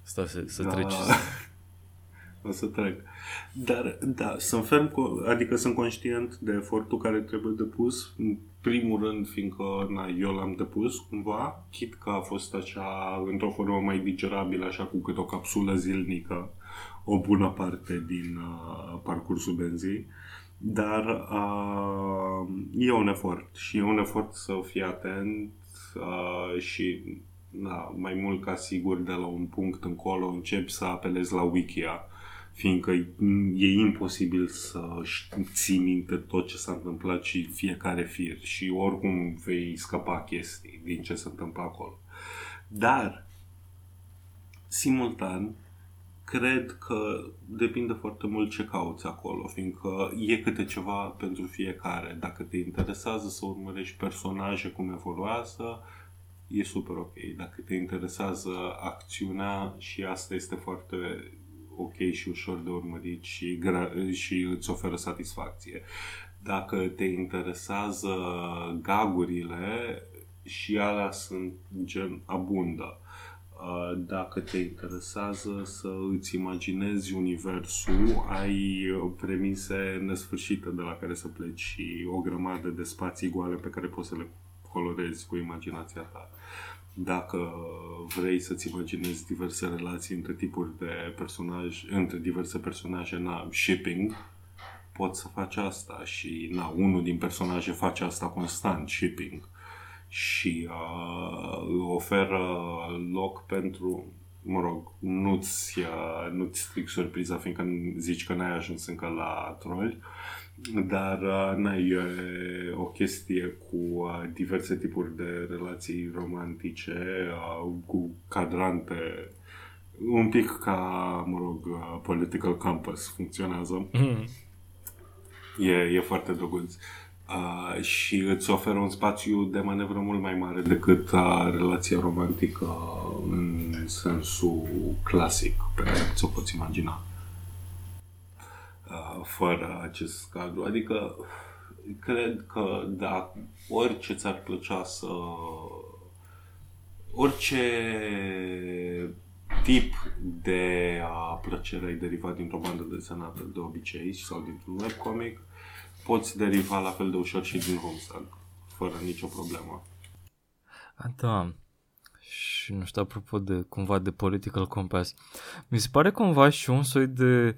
Stai să treci... O să trec. Dar, da, sunt ferm, adică sunt conștient de efortul care trebuie depus, în primul rând, fiindcă eu l-am depus cumva, chit că a fost așa, într-o formă mai digerabilă, așa cu cât o capsulă zilnică, o bună parte din parcursul benzii, dar e un efort și e un efort să fii atent și... mai mult ca sigur de la un punct încolo începi să apelezi la Wikia fiindcă e imposibil să ții minte tot ce s-a întâmplat și fiecare fir și oricum vei scăpa chestii din ce se întâmplă acolo. Dar, simultan, cred că depinde foarte mult ce cauți acolo, fiindcă e câte ceva pentru fiecare. Dacă te interesează să urmărești personaje cum evoluează, e super ok. Dacă te interesează acțiunea, și asta este foarte ok și ușor de urmărit și îți oferă satisfacție. Dacă te interesează gagurile, și alea sunt gen abundă. Dacă te interesează să îți imaginezi universul, ai premise nesfârșite de la care să pleci și o grămadă de spații goale pe care poți să le colorezi cu imaginația ta. Dacă vrei să-ți imaginezi diverse relații între tipuri de personaje, între diverse personaje, na, shipping, poți să faci asta și, na, unul din personaje face asta constant, shipping. Și oferă loc pentru, mă rog, nu-ți stric surpriza, fiindcă zici că n-ai ajuns încă la troli, dar e o chestie cu diverse tipuri de relații romantice, cu cadrante, un pic ca, mă rog, Political Compass funcționează. E foarte drăguț. Și îți oferă un spațiu de manevră mult mai mare decât relația romantică în sensul clasic pe care ți-o poți imagina fără acest cadru. Adică cred că da, orice ți-ar plăcea să... orice tip de plăcere ai derivat dintr-o bandă desenată de obicei sau dintr-un webcomic poți deriva la fel de ușor și din Homestuck, fără nicio problemă. Da. Și nu știu, apropo de cumva de Political Compass, mi se pare cumva și un soi de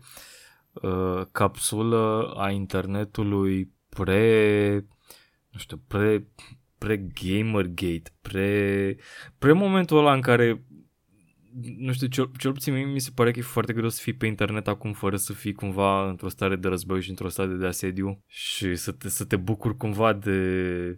capsulă a internetului pre-Gamergate, pre-momentul ăla în care, nu știu, cel puțin mi se pare că e foarte greu să fii pe internet acum fără să fii cumva într-o stare de război și într-o stare de asediu și să te bucuri cumva de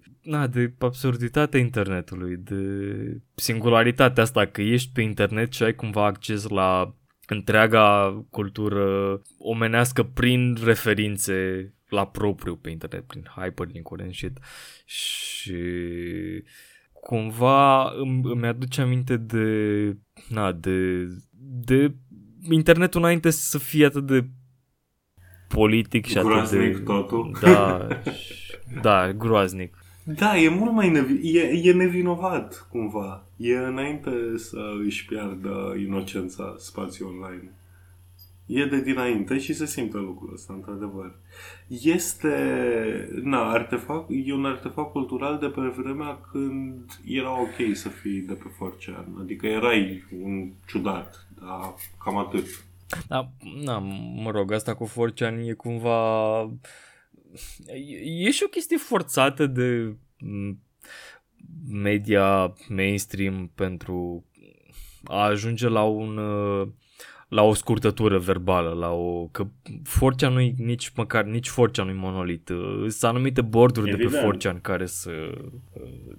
absurditatea internetului, de singularitatea asta că ești pe internet și ai cumva acces la întreaga cultură omenească prin referințe la propriu pe internet, prin hyperlink-uri and shit. Și cumva îmi aduce aminte de internetul înainte să fie atât de politic și groaznic totul. Da, groaznic. Da, e mult mai e nevinovat cumva. E înainte să își piardă inocența spațiul online. E de dinainte și se simte lucrul ăsta, într-adevăr. E un artefact cultural de pe vremea când era ok să fii de pe 4chan. Adică erai un ciudat, dar cam atât. Da, mă rog, asta cu 4chan e cumva... E și o chestie forțată de media mainstream pentru a ajunge la la o scurtătură verbală, că 4chan nu-i nici 4chan nu-i monolit. Sunt anumite board-uri Evident. De pe 4chan care sunt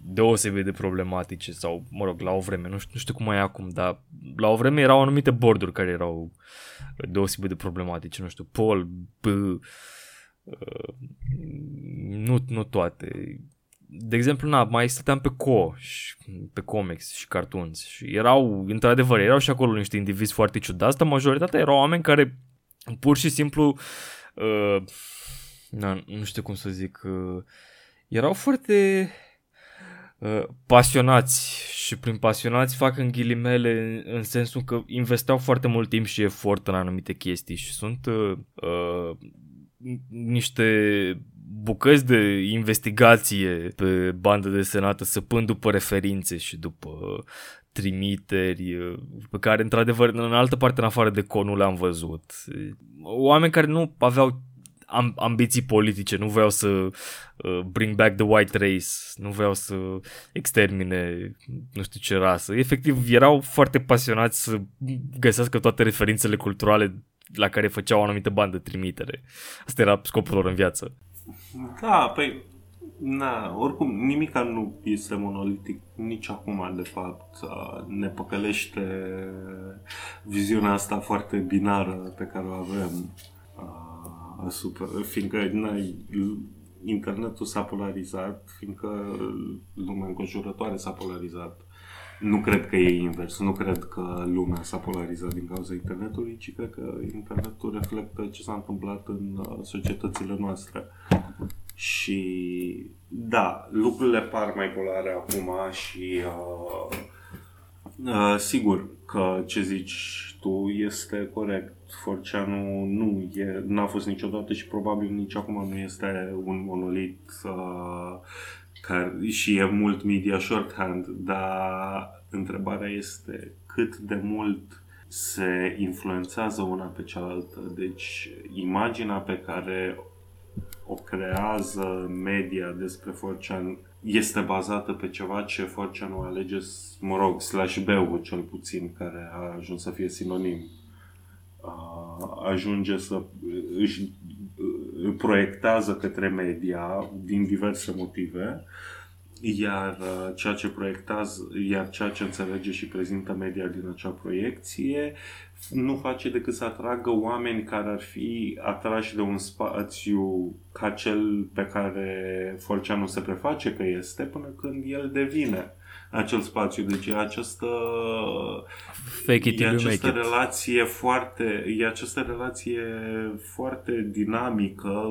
deosebit de problematice sau, mă rog, la o vreme, nu știu cum e acum, dar la o vreme erau anumite board-uri care erau deosebit de problematice, nu știu, Paul, nu toate. De exemplu, mai stăteam pe comics și cartoons și într-adevăr, erau și acolo niște indivizi foarte ciudați, dar majoritatea erau oameni care pur și simplu, nu știu cum să zic, erau foarte pasionați și prin pasionați fac în ghilimele în sensul că investeau foarte mult timp și efort în anumite chestii și sunt... niște bucăți de investigație pe bandă desenată săpând după referințe și după trimiteri pe care într-adevăr în altă parte în afară de Con nu le-am văzut. Oameni care nu aveau ambiții politice, nu voiau să bring back the white race, nu voiau să extermine nu știu ce rasă. Efectiv erau foarte pasionați să găsească toate referințele culturale la care făceau o anumită bandă trimitere. Asta era scopul lor în viață. Da, păi, na, oricum, nimica nu este monolitic nici acum, de fapt. Ne păcălește viziunea asta foarte binară pe care o avem asupra, fiindcă internetul s-a polarizat, fiindcă lumea înconjurătoare s-a polarizat. Nu cred că e invers, nu cred că lumea s-a polarizat din cauza internetului, ci cred că internetul reflectă ce s-a întâmplat în societățile noastre. Și da, lucrurile par mai polare acum și sigur că ce zici tu este corect. 4chan-ul nu e, n-a fost niciodată și probabil nici acum nu este un monolit care, și e mult media shorthand, dar întrebarea este cât de mult se influențează una pe cealaltă. Deci imaginea pe care o creează media despre 4chan este bazată pe ceva ce 4chan-ul alege, mă rog, slash B-ul cel puțin, care a ajuns să fie sinonim. Ajunge să își proiectează către media din diverse motive, iar ceea ce proiectează, iar ceea ce înțelege și prezintă media din acea proiecție nu face decât să atragă oameni care ar fi atrași de un spațiu ca cel pe care 4chan-ul se preface că este, până când el devine acel spațiu. Deci e această relație foarte dinamică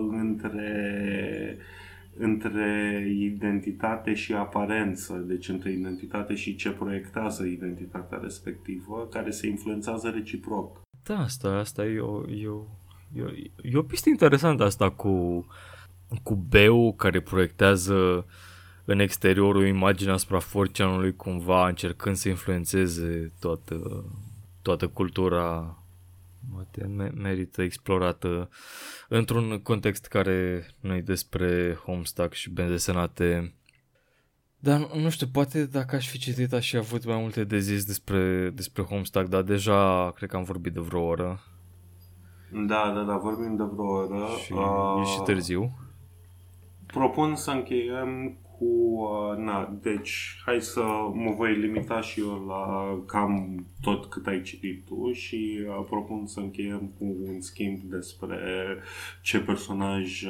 între identitate și aparență, deci între identitate și ce proiectează identitatea respectivă, care se influențează reciproc. Da, asta e o piste interesantă, asta cu B-ul care proiectează în exterior o imagine asupra 4chan-ului, cumva încercând să influențeze toată cultura. Merită explorată într-un context care nu-i despre Homestuck și benzi desenate. Dar nu știu, poate dacă aș fi citit aș fi avut mai multe de zis despre Homestuck, dar deja cred că am vorbit de vreo oră. Da, vorbim de vreo oră. Și e și târziu. Propun să încheiem cu... deci, hai să mă voi limita și eu la cam tot cât ai citit tu și propun să încheiem cu un schimb despre ce personaj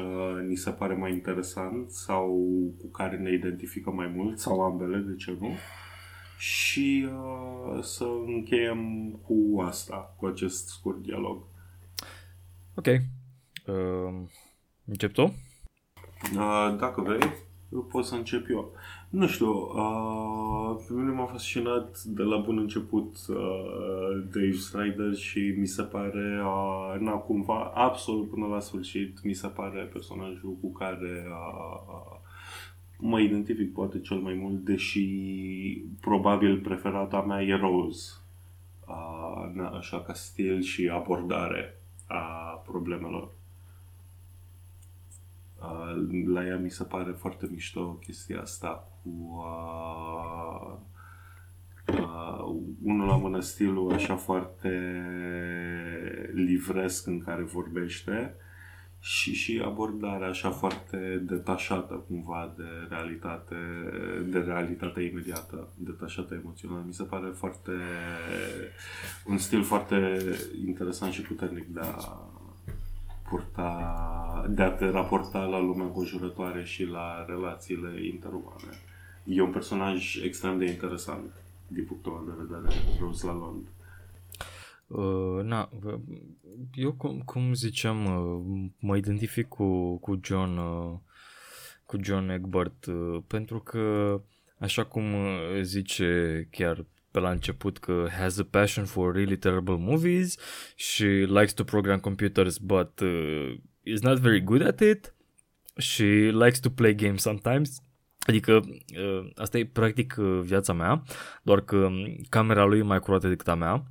ni se pare mai interesant sau cu care ne identificăm mai mult sau ambele, de ce nu? Și să încheiem cu asta, cu acest scurt dialog. Ok. Încep tu? Dacă vrei. Pot să încep eu. Nu știu, pe mine m-a fascinat de la bun început Dave Strider și mi se pare, cumva, absolut până la sfârșit, mi se pare personajul cu care mă identific poate cel mai mult, deși probabil preferata mea e Rose. Așa ca stil și abordare a problemelor. La ea mi se pare foarte mișto chestia asta cu unul la mână stilul așa foarte livresc în care vorbește și abordarea așa foarte detașată cumva de realitate imediată, detașată emoțional. Mi se pare foarte un stil foarte interesant și puternic de a te raporta la lumea înconjurătoare și la relațiile interumane. E un personaj extrem de interesant din punctul meu de vedere, Rose Lalonde. Eu cum ziceam, mă identific cu John Egbert, pentru că așa cum zice chiar pe la început că has a passion for really terrible movies și likes to program computers but is not very good at it și likes to play games sometimes. Adică asta e practic viața mea, doar că camera lui e mai curată decât a mea,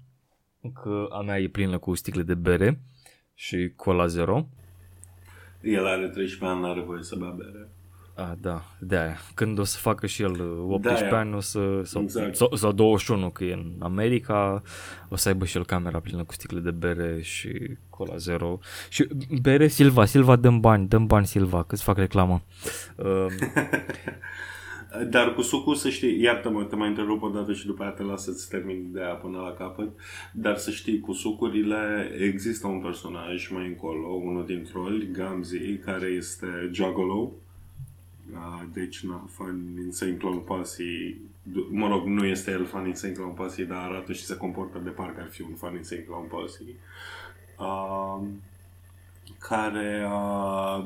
că a mea e plină cu sticle de bere și cola zero. El are 13 ani, n-are voie să bea bere. A, da, de-aia. Când o să facă și el 18 de-aia. Ani, o să, sau, exact. sau 21, că e în America, o să aibă și el camera plină cu sticle de bere și cola zero. Și bere Silva, dăm bani Silva, că-ți fac reclamă. Dar cu sucul, să știi, iartă-mă, te mai întrerup o dată și după aia te las să-ți termin ideea până la capăt, dar să știi, cu sucurile există un personaj mai încolo, unul din troli, Gamzee, care este Juggalo, deci na, fan din Saint Clown Passy, mă rog, nu este el fan din Saint Clown Passy, dar arată și se comportă de parcă ar fi un fan din Saint Clown Passy, care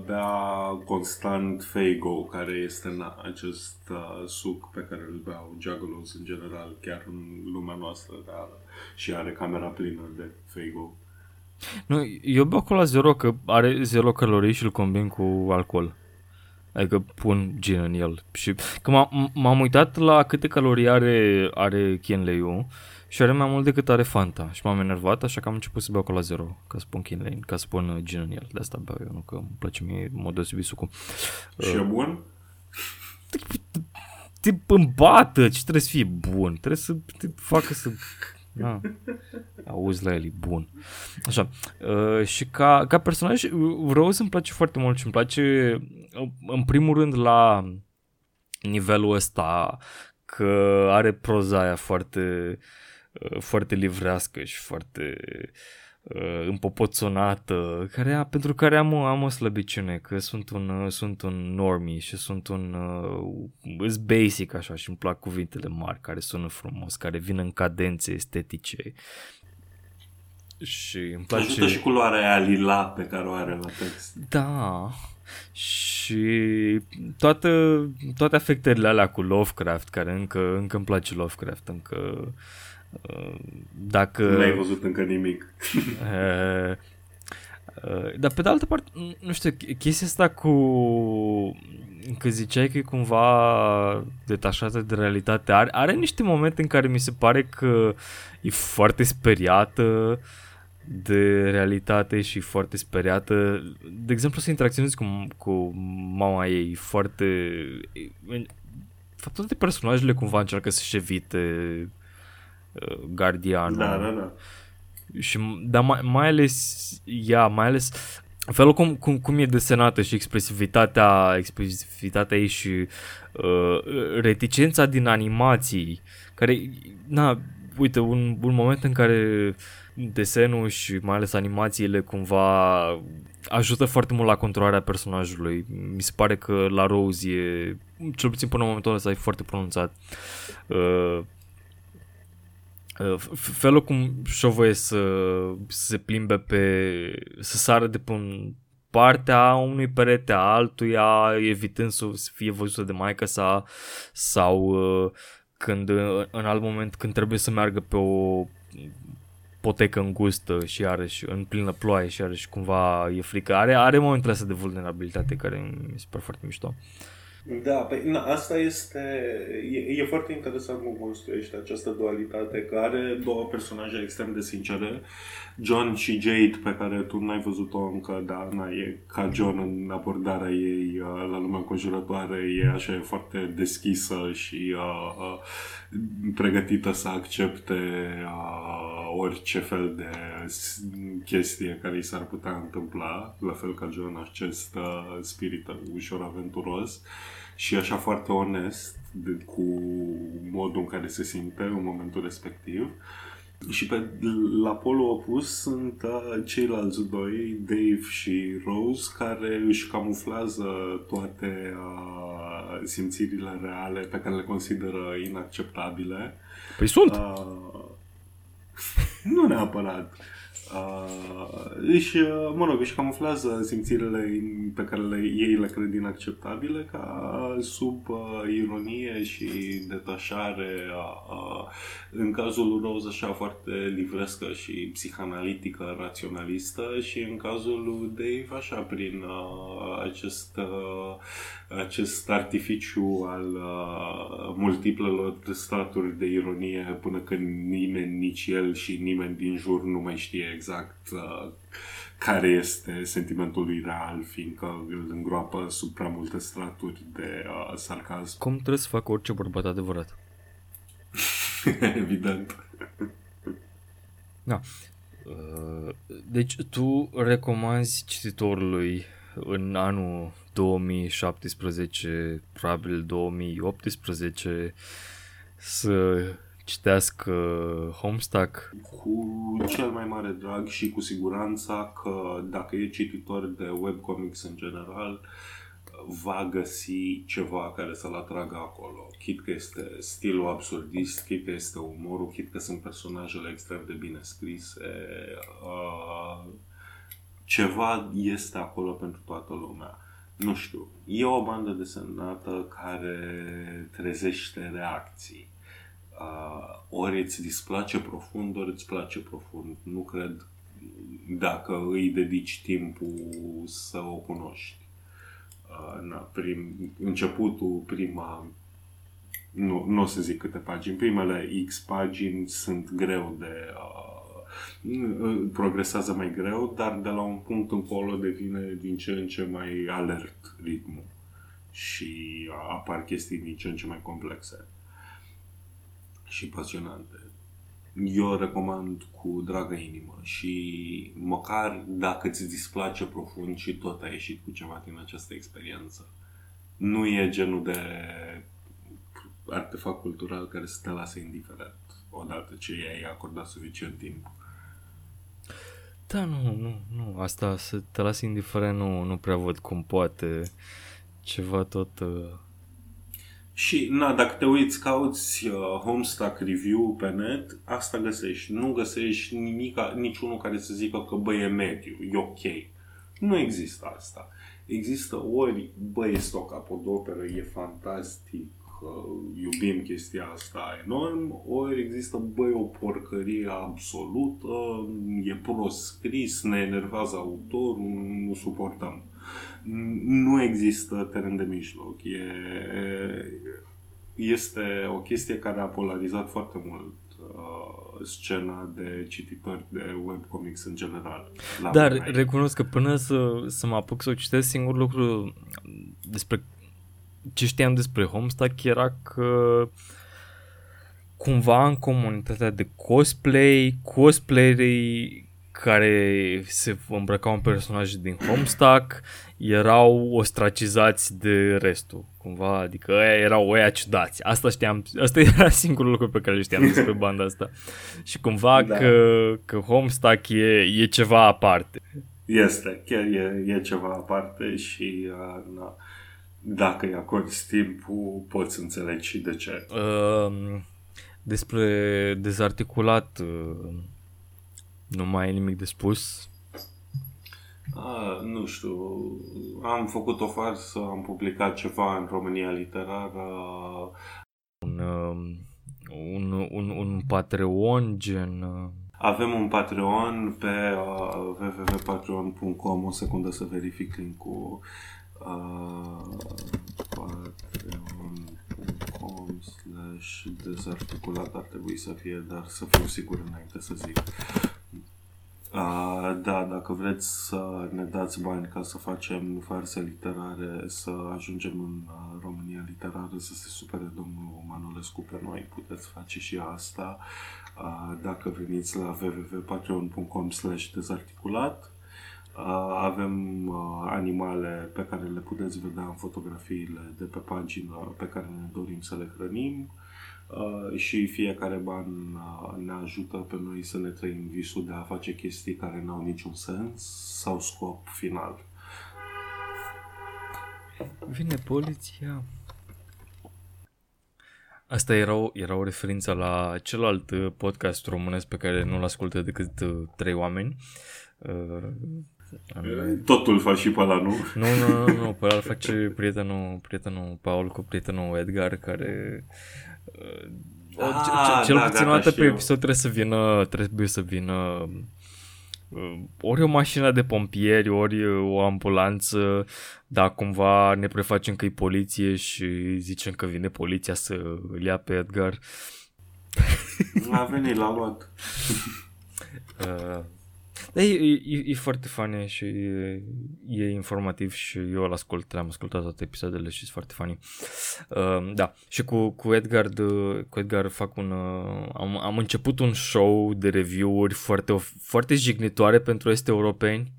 bea constant Faygo, care este acest suc pe care îl beau Juggalos în general, chiar în lumea noastră, dar și are camera plină de Faygo. Nu, eu beau cola zero, că are zero calorii și îl combin cu alcool. Adică pun gin în el. Și că m-am uitat la câte calorii are Kinley-ul și are mai mult decât are Fanta. Și m-am enervat, așa că am început să beau cola zero, ca să pun Kinley, ca să pun gin în el. De asta beau eu, nu că îmi place mie în mod deosebit sucul. Și e bun? Te îmbată, ce trebuie să fii bun. Trebuie să te facă să... Da. Auzi la el, e bun. Așa. Și ca personaj, Rose îmi place foarte mult și îmi place, în primul rând, la nivelul ăsta, că are proza aia foarte, foarte livrească și foarte împopoțonată, pentru care am o slăbiciune, că sunt un normie și sunt basic așa, și îmi plac cuvintele mari care sună frumos, care vin în cadențe estetice. Și îmi place... Ajută și culoarea aia lila pe care o are la text. Da. Și toate afectările alea cu Lovecraft, care încă îmi place Lovecraft, încă... Dacă... Nu ai văzut încă nimic. Dar pe de altă parte, nu știu, chestia asta cu... Că ziceai că e cumva detașată de realitate. Are niște momente în care mi se pare că e foarte speriată de realitate și foarte speriată. De exemplu, să interacționezi cu mama ei foarte... Faptul toate personajele cumva încearcă să-și evite... Guardianul. Da. Și dar mai ales ea, mai ales felul cum e desenată și expresivitatea ei și reticența din animații, care uite, un moment în care desenul și mai ales animațiile cumva ajută foarte mult la controlarea personajului. Mi se pare că la Rose e, cel puțin până în momentul ăsta, e foarte pronunțat. Felul cum și-o voie să se plimbe să sară de pe partea unui perete a altuia, evitând să fie văzută de maică-sa, sau când în alt moment când trebuie să meargă pe o potecă îngustă și iarăși în plină ploaie și iarăși cumva e frică. Are momentele astea de vulnerabilitate care mi se pare foarte mișto. Da, asta este... E foarte interesant cum construiește această dualitate, că are două personaje extrem de sincere, John și Jade, pe care tu n-ai văzut-o încă, dar e ca John în abordarea ei la lumea conjurătoare, e așa, e foarte deschisă și pregătită să accepte orice fel de chestie care i s-ar putea întâmpla, la fel ca John, acest spirit ușor aventuros. Și așa foarte onest cu modul în care se simte în momentul respectiv. Și la polul opus sunt ceilalți doi, Dave și Rose, care își camuflează toate simțirile reale pe care le consideră inacceptabile. Păi sunt! Nu neapărat. Își camuflează simțirile pe care ei le cred inacceptabile ca sub ironie și detașare, în cazul Rose așa foarte livrescă și psihanalitică, raționalistă, și în cazul lui Dave așa prin acest artificiu al multiplelor straturi de ironie, până când nimeni, nici el și nimeni din jur nu mai știe exact care este sentimentul lui real, fiindcă îl îngroapă sub prea multe straturi de sarcasm. Cum trebuie să facă orice bărbat adevărat? Evident. Da. Deci tu recomanzi cititorului în anul 2017, probabil 2018, să citească Homestuck? Cu cel mai mare drag și cu siguranța că dacă e cititor de webcomics în general, va găsi ceva care să-l atragă acolo. Chit că este stilul absurdist, chit că este umorul, chit că sunt personajele extrem de bine scrise, ceva este acolo pentru toată lumea. Nu știu, e o bandă desenată care trezește reacții. Ori îți displace profund, ori îți place profund. Nu cred dacă îi dedici timpul să o cunoști. Începutul, prima, nu o să zic câte pagini, primele X pagini sunt greu de... progresează mai greu, dar de la un punct încolo devine din ce în ce mai alert ritmul și apar chestii din ce în ce mai complexe și pasionante. Eu recomand cu dragă inimă și măcar dacă ți displace profund și tot ai ieșit cu ceva din această experiență. Nu e genul de artefact cultural care să te lasă indiferent odată ce i-ai acordat suficient timp. Da, nu. Asta să te lasi indiferent nu prea văd cum poate ceva tot... Și, dacă te uiți, cauți Homestuck review pe net, asta găsești. Nu găsești niciunul care să zică că, bă, e mediu, e ok. Nu există asta. Există ori, bă, este o capodoperă, e fantastic, iubim chestia asta enorm, ori există, bă, o porcărie absolută, e prost scris, ne enervează autorul, nu suportăm. Nu există teren de mijloc. Este o chestie care a polarizat foarte mult scena de cititori de webcomics în general. Dar recunosc că până să mă apuc să o citesc, singur lucru despre ce știam despre Homestuck era că cumva în comunitatea de cosplayerii care se îmbrăcau în personaje din Homestuck erau ostracizați de restul, cumva, adică erau oia ciudați. Asta știam, asta era singurul lucru pe care îl știam despre banda asta. Și cumva da. că Homestuck e ceva aparte. Este, chiar e ceva aparte și na. Dacă îi acorzi timpul, poți înțelege și de ce. Despre dezarticulat nu mai e nimic de spus? Nu știu. Am făcut o farsă, am publicat ceva în România Literară. Un Patreon gen... Avem un Patreon pe www.patreon.com. O secundă să verific link-ul. Patreon.com/dezarticulat ar trebui să fie, dar să fiu sigur înainte să zic. Da, dacă vreți să ne dați bani ca să facem farse literare, să ajungem în România Literară, să se supere domnul Manolescu pe noi, puteți face și asta. Dacă veniți la www.patreon.com/dezarticulat, avem animale pe care le puteți vedea în fotografiile de pe pagină pe care ne dorim să le hrănim. Și fiecare ban ne ajută pe noi să ne trăim visul de a face chestii care n-au niciun sens sau scop final. Vine poliția. Asta era o referință la celălalt podcast românesc pe care nu-l ascultă decât 3 oameni. Totul faci și pe ăla, nu? Nu, pe ăla îl face prietenul Paul cu prietenul Edgar, care... cel puțin o dată pe episod trebuie să vină ori o mașină de pompieri, ori o ambulanță, dar cumva ne prefacem că e poliție și zicem că vine poliția să îl ia pe Edgar. A venit, l-a luat. Dar e foarte funny și e informativ și eu îl ascult, am ascultat toate episoadele și sunt foarte funny. Da, și cu Edgar fac un am început un show de review-uri foarte, foarte jignitoare pentru este europeni.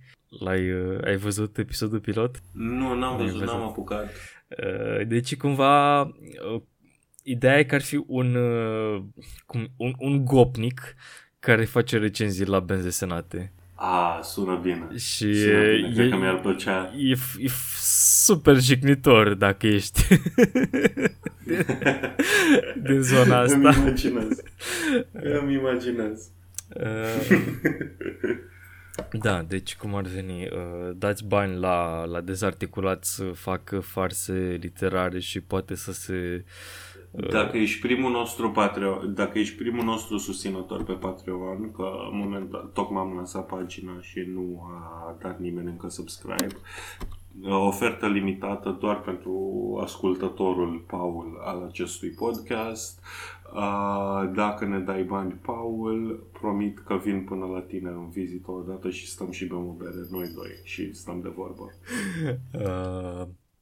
Ai văzut episodul pilot? Nu, n-am văzut, n-am apucat. Deci cumva ideea e că ar fi un gopnic care face recenzii la benzi senate. Sună bine. Și sună bine. Cred că mi-ar plăcea. E super jignitor dacă ești din zona asta. Îmi imaginez. Da, deci cum ar veni, dați bani la dezarticulat să facă farse literare și poate să se... Dacă ești primul nostru susținător pe Patreon, că în momentan tocmai am lansat pagina și nu a dat nimeni încă subscribe, ofertă limitată doar pentru ascultătorul Paul al acestui podcast. Dacă ne dai bani, Paul, promit că vin până la tine în vizită odată și stăm și bem o bere noi doi și stăm de vorbă.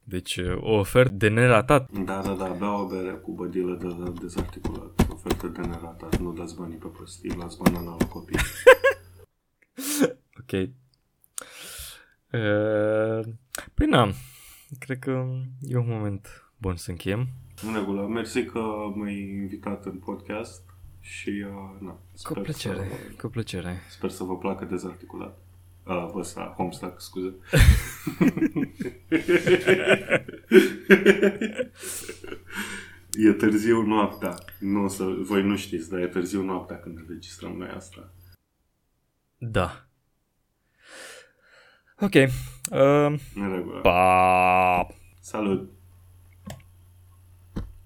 Deci o ofertă de neratat. Da, bea o bere cu Bădilă de dezarticulat. Ofertă de neratat, nu dați banii pe prostii, las banana la copii. Ok. Păi na, cred că e un moment bun să încheiem. În regulă, mersi că m-ai invitat în podcast și sper cu plăcere. Sper să vă placă dezarticulat. Ăsta, Homestuck, scuze. E târziu noaptea. Voi nu știți, dar e târziu noaptea când înregistrăm noi asta. Da. Ok. Salut.